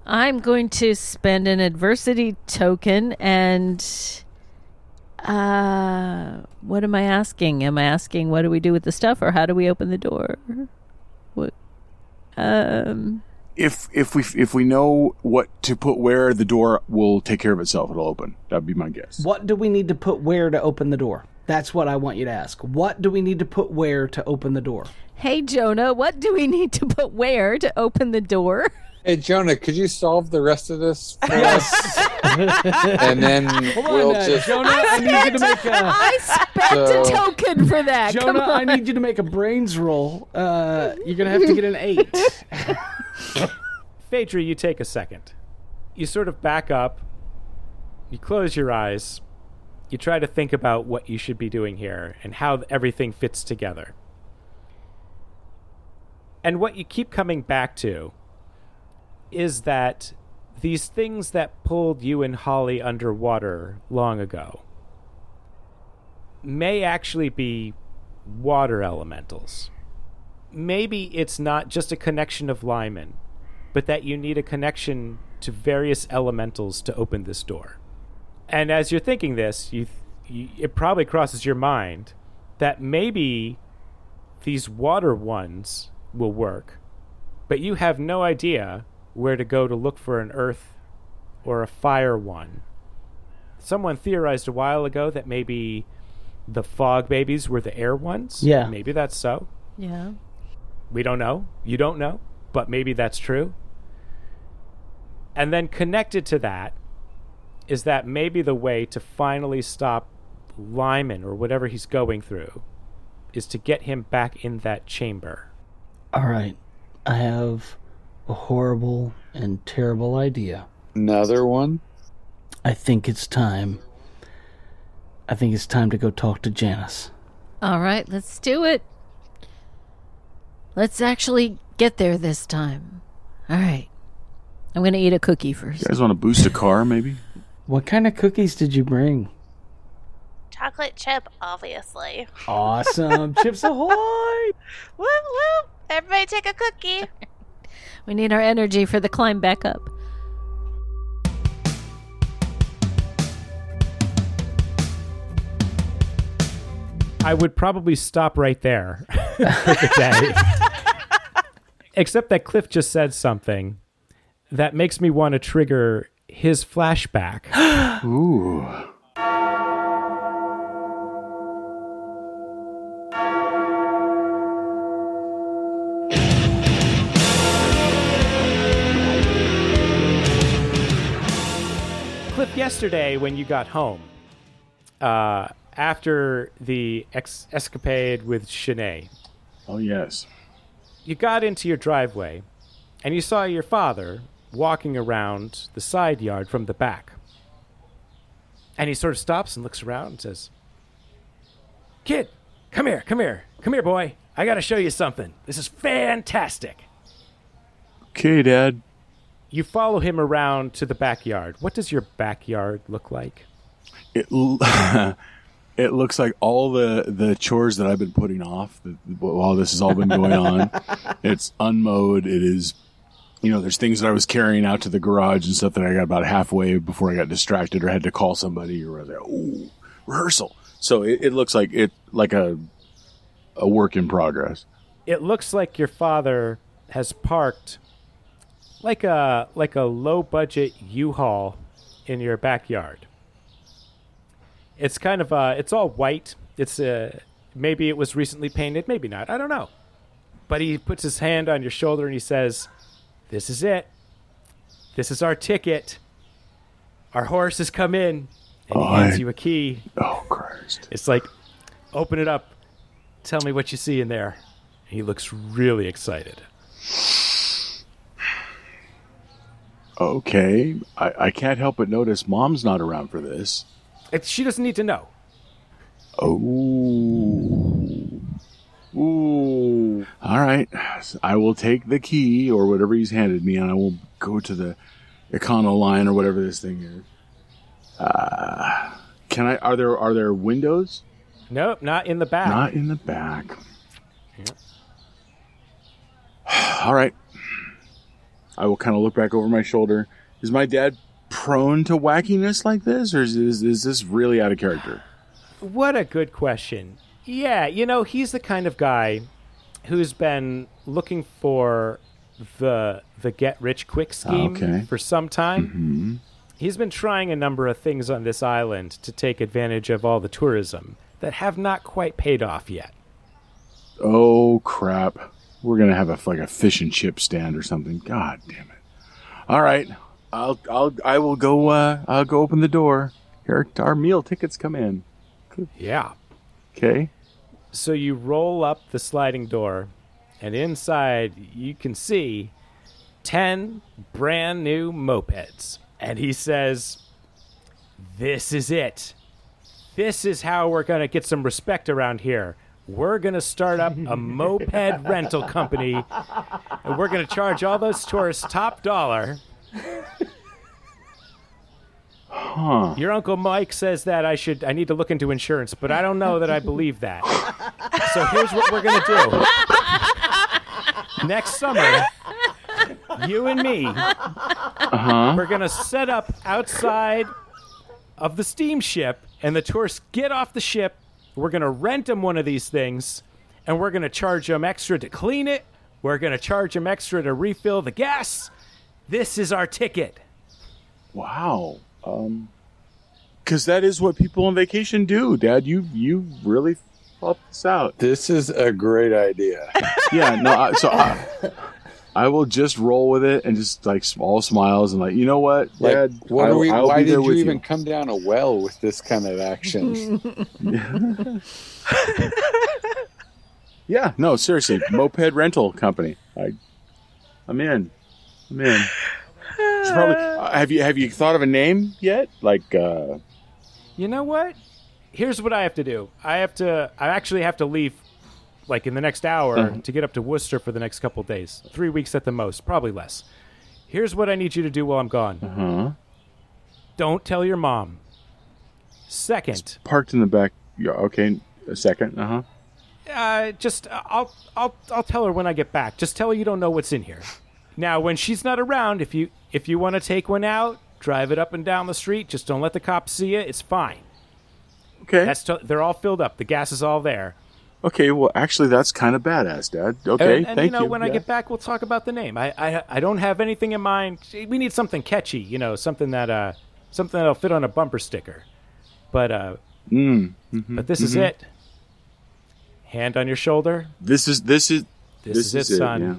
I'm going to spend an adversity token, and what am I asking? Am I asking what do we do with the stuff, or how do we open the door? What? If we know what to put where, the door will take care of itself. It'll open. That'd be my guess. What do we need to put where to open the door? That's what I want you to ask. What do we need to put where to open the door? Hey, Jonah, what do we need to put where to open the door? Hey, Jonah, could you solve the rest of this for us? And then we'll just... Jonah, I need you to make a... I spent a token for that. Jonah, I need you to make a brains roll. You're going to have to get an 8. Phaedra, you take a second. You sort of back up. You close your eyes. You try to think about what you should be doing here and how everything fits together. And what you keep coming back to is that these things that pulled you and Holly underwater long ago may actually be water elementals. Maybe it's not just a connection of Lyman, but that you need a connection to various elementals to open this door. And as you're thinking this, it probably crosses your mind that maybe these water ones will work, but you have no idea where to go to look for an earth or a fire one. Someone theorized a while ago that maybe the fog babies were the air ones. Yeah. Maybe that's so. Yeah. We don't know. You don't know, but maybe that's true. And then connected to that is that maybe the way to finally stop Lyman or whatever he's going through is to get him back in that chamber. All right. I have... a horrible and terrible idea. Another one? I think it's time to go talk to Janice. All right, let's do it. Let's actually get there this time. All right. I'm going to eat a cookie first. You guys want to boost a car, maybe? What kind of cookies did you bring? Chocolate chip, obviously. Awesome. Chips ahoy! Whoop, whoop. Everybody take a cookie. We need our energy for the climb back up. I would probably stop right there. Except that Cliff just said something that makes me want to trigger his flashback. Ooh. Cliff, yesterday when you got home, after the escapade with Shanae. Oh, yes. You got into your driveway, and you saw your father walking around the side yard from the back. And he sort of stops and looks around and says, "Kid, come here, boy. I got to show you something. This is fantastic." Okay, Dad. You follow him around to the backyard. What does your backyard look like? It looks like all the chores that I've been putting off while this has all been going on. It's unmowed. It is, there's things that I was carrying out to the garage and stuff that I got about halfway before I got distracted or had to call somebody or was like, "Ooh, rehearsal." So it looks like a work in progress. It looks like your father has parked like a low budget U-Haul in your backyard. It's kind of it's all white. It's maybe it was recently painted, maybe not. I don't know. But he puts his hand on your shoulder and he says, "This is it. This is our ticket. Our horse has come in," and he hands you a key. Oh Christ! It's like, "Open it up. Tell me what you see in there." And he looks really excited. Okay, I can't help but notice Mom's not around for this. She doesn't need to know. Oh. Ooh. All right. I will take the key or whatever he's handed me, and I will go to the Econoline or whatever this thing is. Can I? Are there windows? Nope, not in the back. Not in the back. Yeah. All right. I will kind of look back over my shoulder. Is my dad prone to wackiness like this, or is this really out of character? What a good question. Yeah, he's the kind of guy who's been looking for the get-rich-quick scheme for some time. Mm-hmm. He's been trying a number of things on this island to take advantage of all the tourism that have not quite paid off yet. Oh, crap. We're going to have a fish and chip stand or something. God damn it. All right. I will go. I'll go open the door. Here, our meal tickets come in. Yeah. Okay. So you roll up the sliding door, and inside you can see 10 brand new mopeds. And he says, "This is it. This is how we're gonna get some respect around here. We're going to start up a moped rental company, and we're going to charge all those tourists top dollar." Huh. Your Uncle Mike says that I need to look into insurance, but I don't know that I believe that. So here's what we're going to do. Next summer, you and me, we're going to set up outside of the steamship, and the tourists get off the ship. We're going to rent them one of these things, and we're going to charge them extra to clean it. We're going to charge them extra to refill the gas. This is our ticket. Wow. 'Cause that is what people on vacation do, Dad. You really thought this out. This is a great idea. Yeah, no, I will just roll with it and just all smiles and you know what, Dad? Why did you even come down a well with this kind of action? Yeah, no, seriously, moped rental company. I'm in. I'm in. Probably, have you thought of a name yet? You know what? Here's what I have to do. I actually have to leave in the next hour to get up to Worcester for the next couple of days. 3 weeks at the most, probably less. Here's what I need you to do while I'm gone. Don't tell your mom. Second. It's parked in the back. Yeah, okay. A second. Uh-huh. I'll tell her when I get back. Just tell her you don't know what's in here. Now, when she's not around, if you want to take one out, drive it up and down the street. Just don't let the cops see you. It's fine. Okay. They're all filled up. The gas is all there. Okay, well, actually, that's kind of badass, Dad. Okay, and thank you. And, when I get back, we'll talk about the name. I don't have anything in mind. We need something catchy, something that'll fit on a bumper sticker. But but this is it. Hand on your shoulder. This is it, son. Yeah.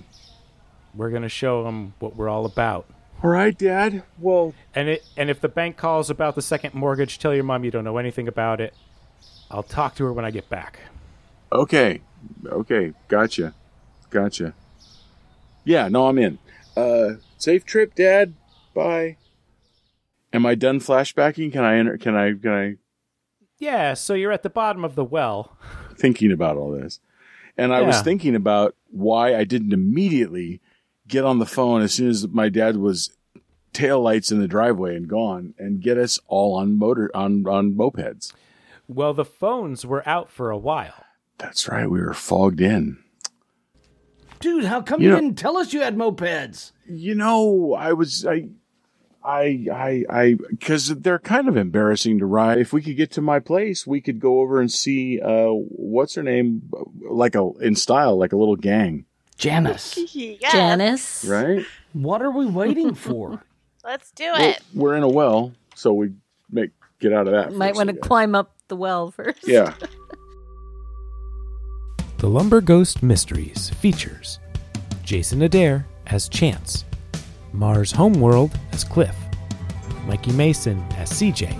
We're going to show them what we're all about. All right, Dad. Well, and if the bank calls about the second mortgage, tell your mom you don't know anything about it. I'll talk to her when I get back. Okay. Gotcha. Yeah, no, I'm in. Safe trip, Dad. Bye. Am I done flashbacking? Can I enter? Can I? Yeah. So you're at the bottom of the well. Thinking about all this, and I was thinking about why I didn't immediately get on the phone as soon as my dad was taillights in the driveway and gone, and get us all on mopeds. Well, the phones were out for a while. That's right. We were fogged in. Dude, how come you didn't tell us you had mopeds? Because they're kind of embarrassing to ride. If we could get to my place, we could go over and see, what's her name? Like a little gang. Janice. Yes. Janice. Right? What are we waiting for? Let's do it. We're in a well, so we get out of that. Might want to climb up the well first. Yeah. The Lumber Ghost Mysteries features Jason Adair as Chance, Mars Homeworld as Cliff, Mikey Mason as CJ,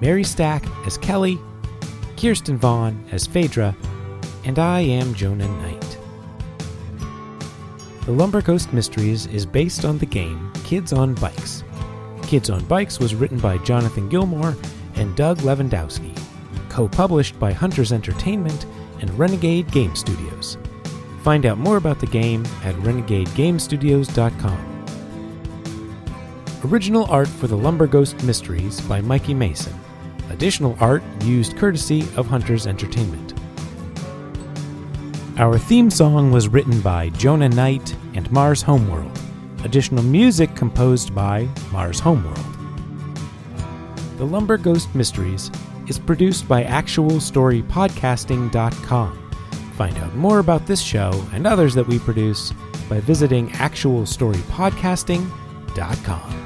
Mary Stack as Kelly, Kirsten Vaughn as Phaedra, and I am Jonah Knight. The Lumber Ghost Mysteries is based on the game Kids on Bikes. Kids on Bikes was written by Jonathan Gilmore and Doug Lewandowski, co-published by Hunter's Entertainment and Renegade Game Studios. Find out more about the game at renegadegamestudios.com. Original art for the Lumber Ghost Mysteries by Mikey Mason. Additional art used courtesy of Hunter's Entertainment. Our theme song was written by Jonah Knight and Mars Homeworld. Additional music composed by Mars Homeworld. The Lumber Ghost Mysteries is produced by ActualStoryPodcasting.com. Find out more about this show and others that we produce by visiting ActualStoryPodcasting.com.